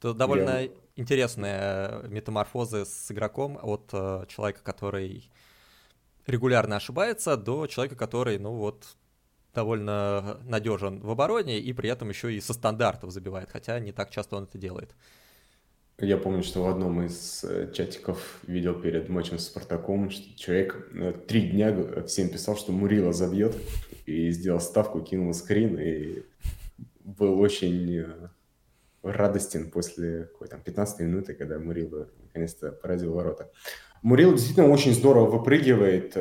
То довольно интересные метаморфозы с игроком от человека, который регулярно ошибается, до человека, который, ну вот... довольно надежен в обороне и при этом еще и со стандартов забивает, хотя не так часто он это делает. Я помню, что в одном из чатиков видел перед матчем с Спартаком, что человек 3 дня всем писал, что Мурило забьет, и сделал ставку, кинул скрин, и был очень радостен после какой-то 15-й минуты, когда Мурило наконец-то поразил ворота. Мурило действительно очень здорово выпрыгивает,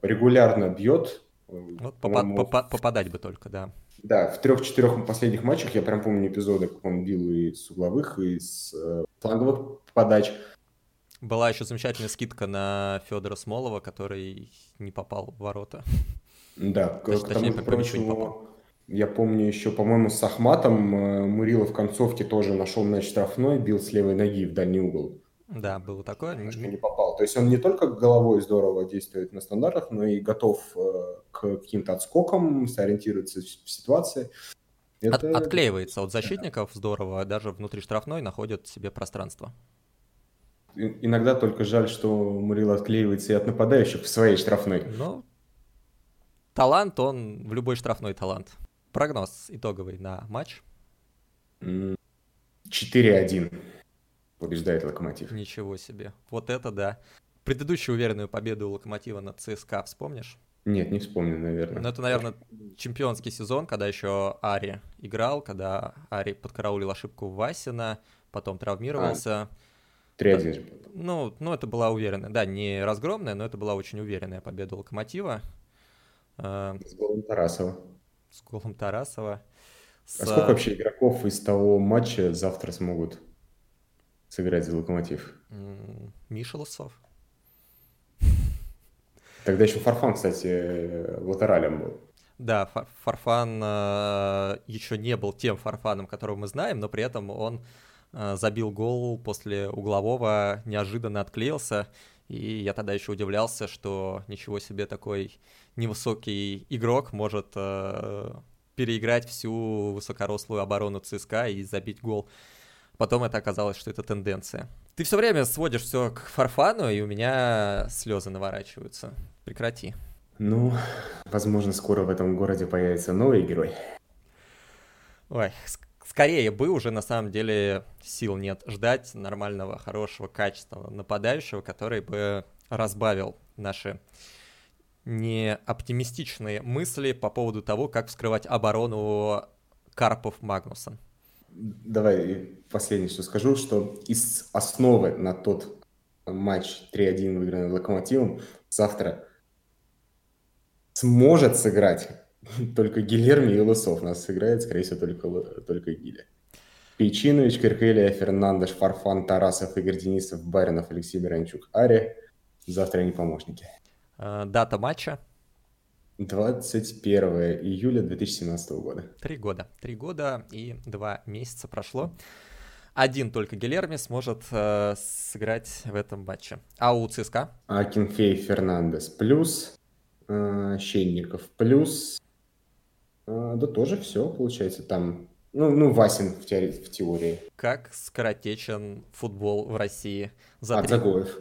регулярно бьет. Вот попадать бы только, да. Да, в 3-4 последних матчах я прям помню эпизоды, как он бил и с угловых, и с фланговых подач. Была еще замечательная скидка на Федора Смолова, который не попал в ворота. Да, точнее, прочему, не попал. Я помню еще, по-моему, с Ахматом Мурило в концовке тоже нашел мяч штрафной, бил с левой ноги в дальний угол. Да, было такое. Не попал. То есть он не только головой здорово действует на стандартах, но и готов к каким-то отскокам, сориентируется в ситуации. Это... Отклеивается от защитников здорово, даже внутри штрафной находит себе пространство. Иногда только жаль, что Мурило отклеивается и от нападающих в своей штрафной. Ну, талант он в любой штрафной талант. Прогноз итоговый на матч? 4-1. Побеждает Локомотив. Ничего себе. Вот это да. Предыдущую уверенную победу Локомотива над ЦСКА вспомнишь? Нет, не вспомню, наверное. Но это, наверное, чемпионский сезон, когда еще Ари играл, когда Ари подкараулил ошибку Васина, потом травмировался. 3-1 же. Ну, это была уверенная. Да, не разгромная, но это была очень уверенная победа Локомотива. С голом Тарасова. С голом Тарасова. А сколько вообще игроков из того матча завтра смогут сыграть за Локомотив? Миша Лысцов. Тогда еще Фарфан, кстати, латералем был. Да, Фарфан еще не был тем Фарфаном, которого мы знаем, но при этом он забил гол после углового, неожиданно отклеился. И я тогда еще удивлялся, что ничего себе такой невысокий игрок может переиграть всю высокорослую оборону ЦСКА и забить гол. Потом это оказалось, что это тенденция. Ты все время сводишь все к Фарфану, и у меня слезы наворачиваются. Прекрати. Ну, возможно, скоро в этом городе появится новый герой. Ой, скорее бы уже, на самом деле, сил нет ждать нормального, хорошего, качественного нападающего, который бы разбавил наши неоптимистичные мысли по поводу того, как вскрывать оборону Карпов-Магнусон. Давай последнее, что скажу, что из основы на тот матч 3-1 выигранный Локомотивом завтра сможет сыграть только Гильерме и Лысцов. Нас сыграет, скорее всего, только Гиля. Печинович, Киркелия, Фернандеш, Фарфан, Тарасов, Игорь Денисов, Баринов, Алексей Миранчук, Ари. Завтра они помощники. Дата матча? 21 июля 2017 года. 3 года. 3 года и 2 месяца прошло. Один только Гильерме сможет сыграть в этом матче. А у ЦСКА? Акинфей, Фернандес плюс, Щенников плюс. Да тоже все, получается, там... Ну, Васин в теории. Как скоротечен футбол в России. Дзагоев.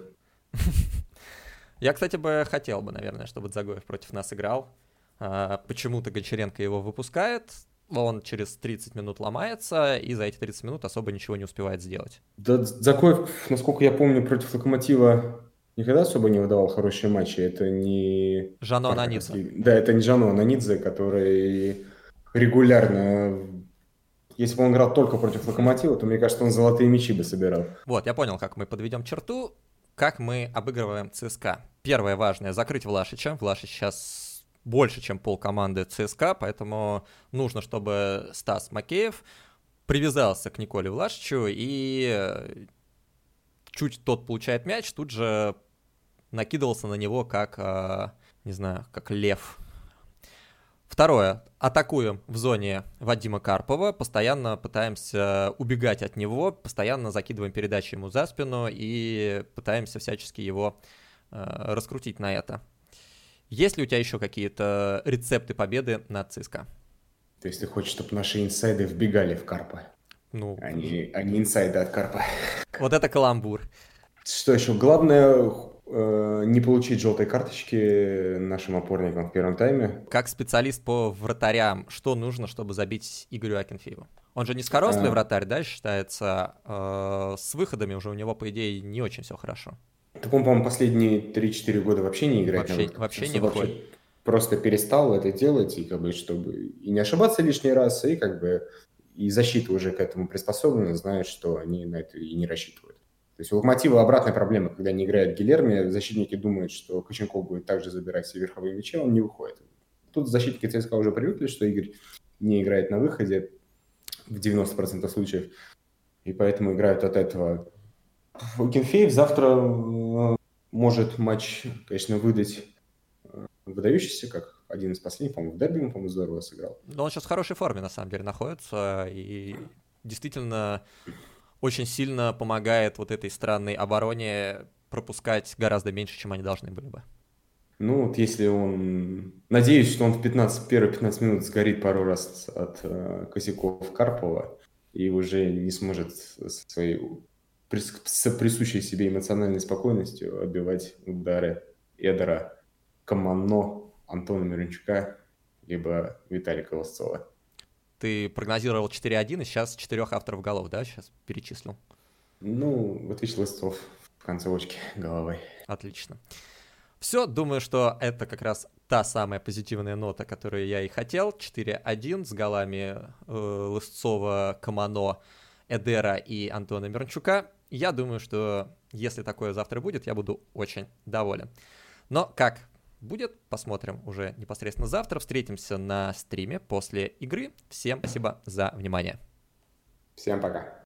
Я, кстати, хотел бы, наверное, чтобы Дзагоев против нас играл. Почему-то Гончаренко его выпускает, он через 30 минут ломается, и за эти 30 минут особо ничего не успевает сделать. Да, Дзагоев, насколько я помню, против Локомотива никогда особо не выдавал хорошие матчи. Это не... Жано Ананидзе. Да, это не Жано Ананидзе, который регулярно... Если бы он играл только против Локомотива, то, мне кажется, он золотые мячи бы собирал. Вот, я понял, как мы подведем черту, как мы обыгрываем ЦСКА. Первое важное — закрыть Влашича. Влашич сейчас больше, чем полкоманды ЦСКА, поэтому нужно, чтобы Стас Макеев привязался к Николе Влашичу, и чуть тот получает мяч, тут же накидывался на него как, не знаю, как лев. Второе. Атакуем в зоне Вадима Карпова, постоянно пытаемся убегать от него, постоянно закидываем передачи ему за спину и пытаемся всячески его раскрутить на это. Есть ли у тебя еще какие-то рецепты победы над ЦСКА? То есть ты хочешь, чтобы наши инсайды вбегали в Карпа? Ну, они инсайды от Карпа. Вот это каламбур. Что еще? Главное... не получить желтой карточки нашим опорникам в первом тайме. Как специалист по вратарям, что нужно, чтобы забить Игорю Акинфееву? Он же низкорослый вратарь, да, считается? С выходами уже у него, по идее, не очень все хорошо. Так он, по-моему, последние 3-4 года вообще не играет. Вообще не выходит. Просто перестал это делать, и как бы, чтобы и не ошибаться лишний раз, и как бы и защита уже к этому приспособлена, знает, что они на это и не рассчитывают. То есть у Локомотива обратная проблема, когда не играет Гильерме, защитники думают, что Коченков будет также забирать все верховые мячи, он не выходит. Тут защитники ЦСКА уже привыкли, что Игорь не играет на выходе в 90% случаев, и поэтому играют от этого. Акинфеев завтра может матч, конечно, выдать выдающийся, как один из последних, по-моему, в дерби, по-моему, здорово сыграл. Но он сейчас в хорошей форме, на самом деле, находится, и действительно... очень сильно помогает вот этой странной обороне пропускать гораздо меньше, чем они должны были бы. Ну вот если он... Надеюсь, что он первые 15 минут сгорит пару раз от косяков Карпова и уже не сможет своей соприсущей себе эмоциональной спокойностью отбивать удары Эдера, Камано, Антона Миранчука либо Виталика Лысцова. Ты прогнозировал 4-1, и сейчас 4 авторов голов, да, сейчас перечислил? Ну, отвечал Лысцов в концовочке головой. Отлично. Все, думаю, что это как раз та самая позитивная нота, которую я и хотел. 4-1 с голами Лысцова, Камано, Эдера и Антона Миранчука. Я думаю, что если такое завтра будет, я буду очень доволен. Но как будет, посмотрим уже непосредственно завтра. Встретимся на стриме после игры. Всем спасибо за внимание. Всем пока.